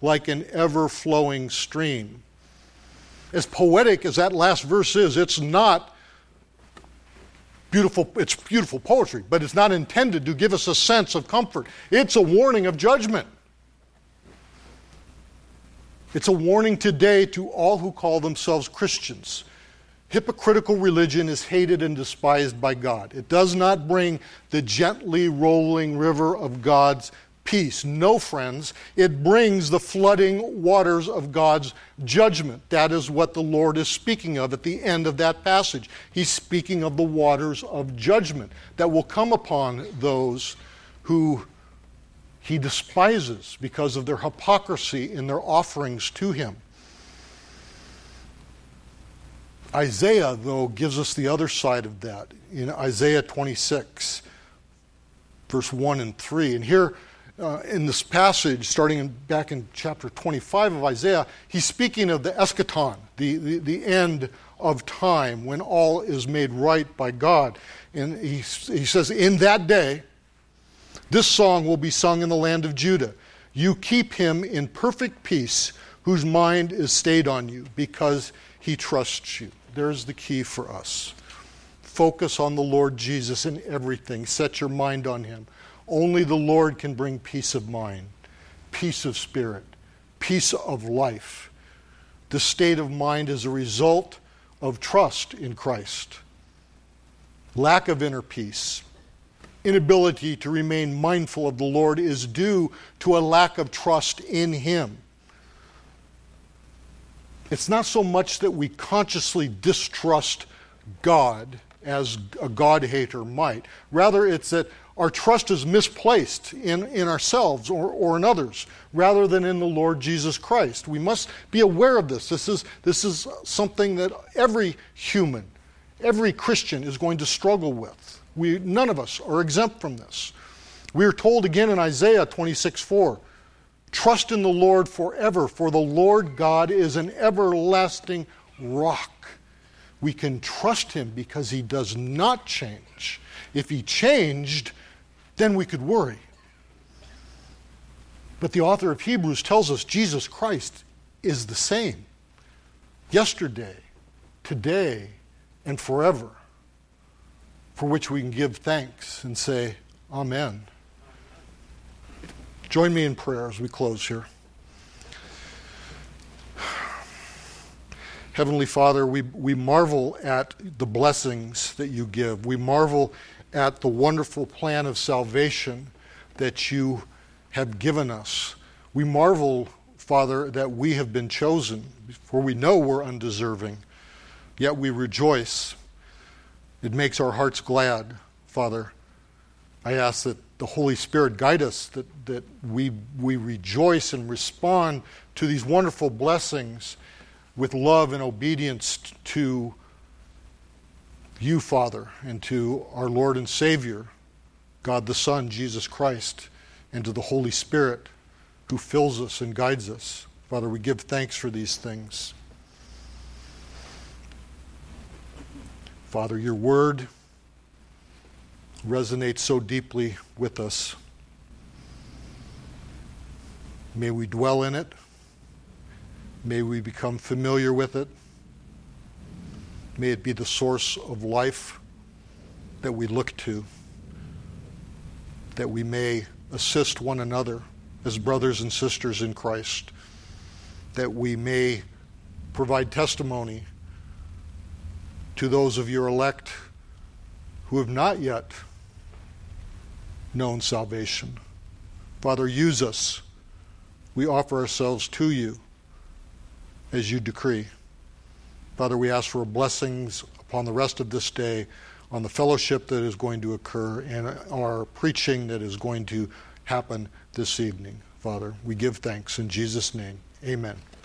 like an ever-flowing stream. As poetic as that last verse is, it's not beautiful, it's beautiful poetry, but it's not intended to give us a sense of comfort. It's a warning of judgment. It's a warning today to all who call themselves Christians. Hypocritical religion is hated and despised by God. It does not bring the gently rolling river of God's peace. No, friends, it brings the flooding waters of God's judgment. That is what the Lord is speaking of at the end of that passage. He's speaking of the waters of judgment that will come upon those who he despises because of their hypocrisy in their offerings to him. Isaiah, though, gives us the other side of that in Isaiah 26, verse 1 and 3. And here in this passage, starting back in chapter 25 of Isaiah, he's speaking of the eschaton, the end of time when all is made right by God. And he says, in that day, this song will be sung in the land of Judah. You keep him in perfect peace, whose mind is stayed on you, because he trusts you. There's the key for us. Focus on the Lord Jesus in everything. Set your mind on him. Only the Lord can bring peace of mind, peace of spirit, peace of life. This state of mind is a result of trust in Christ. Lack of inner peace, inability to remain mindful of the Lord is due to a lack of trust in him. It's not so much that we consciously distrust God as a God-hater might. Rather, it's that our trust is misplaced in ourselves or in others rather than in the Lord Jesus Christ. We must be aware of this. This is something that every human, every Christian is going to struggle with. None of us are exempt from this. We are told again in Isaiah 26:4, trust in the Lord forever, for the Lord God is an everlasting rock. We can trust him because he does not change. If he changed, then we could worry. But the author of Hebrews tells us Jesus Christ is the same yesterday, today, and forever, for which we can give thanks and say, Amen. Join me in prayer as we close here. Heavenly Father, we marvel at the blessings that you give. We marvel at the wonderful plan of salvation that you have given us. We marvel, Father, that we have been chosen, for we know we're undeserving, yet we rejoice. It makes our hearts glad, Father. I ask that the Holy Spirit guide us, that we rejoice and respond to these wonderful blessings with love and obedience to you, Father, and to our Lord and Savior, God the Son, Jesus Christ, and to the Holy Spirit who fills us and guides us. Father, we give thanks for these things. Father, your word resonates so deeply with us. May we dwell in it. May we become familiar with it. May it be the source of life that we look to, that we may assist one another as brothers and sisters in Christ, that we may provide testimony to those of your elect who have not yet known salvation. Father, use us. We offer ourselves to you as you decree. Father, we ask for blessings upon the rest of this day, on the fellowship that is going to occur, and our preaching that is going to happen this evening. Father, we give thanks in Jesus' name. Amen.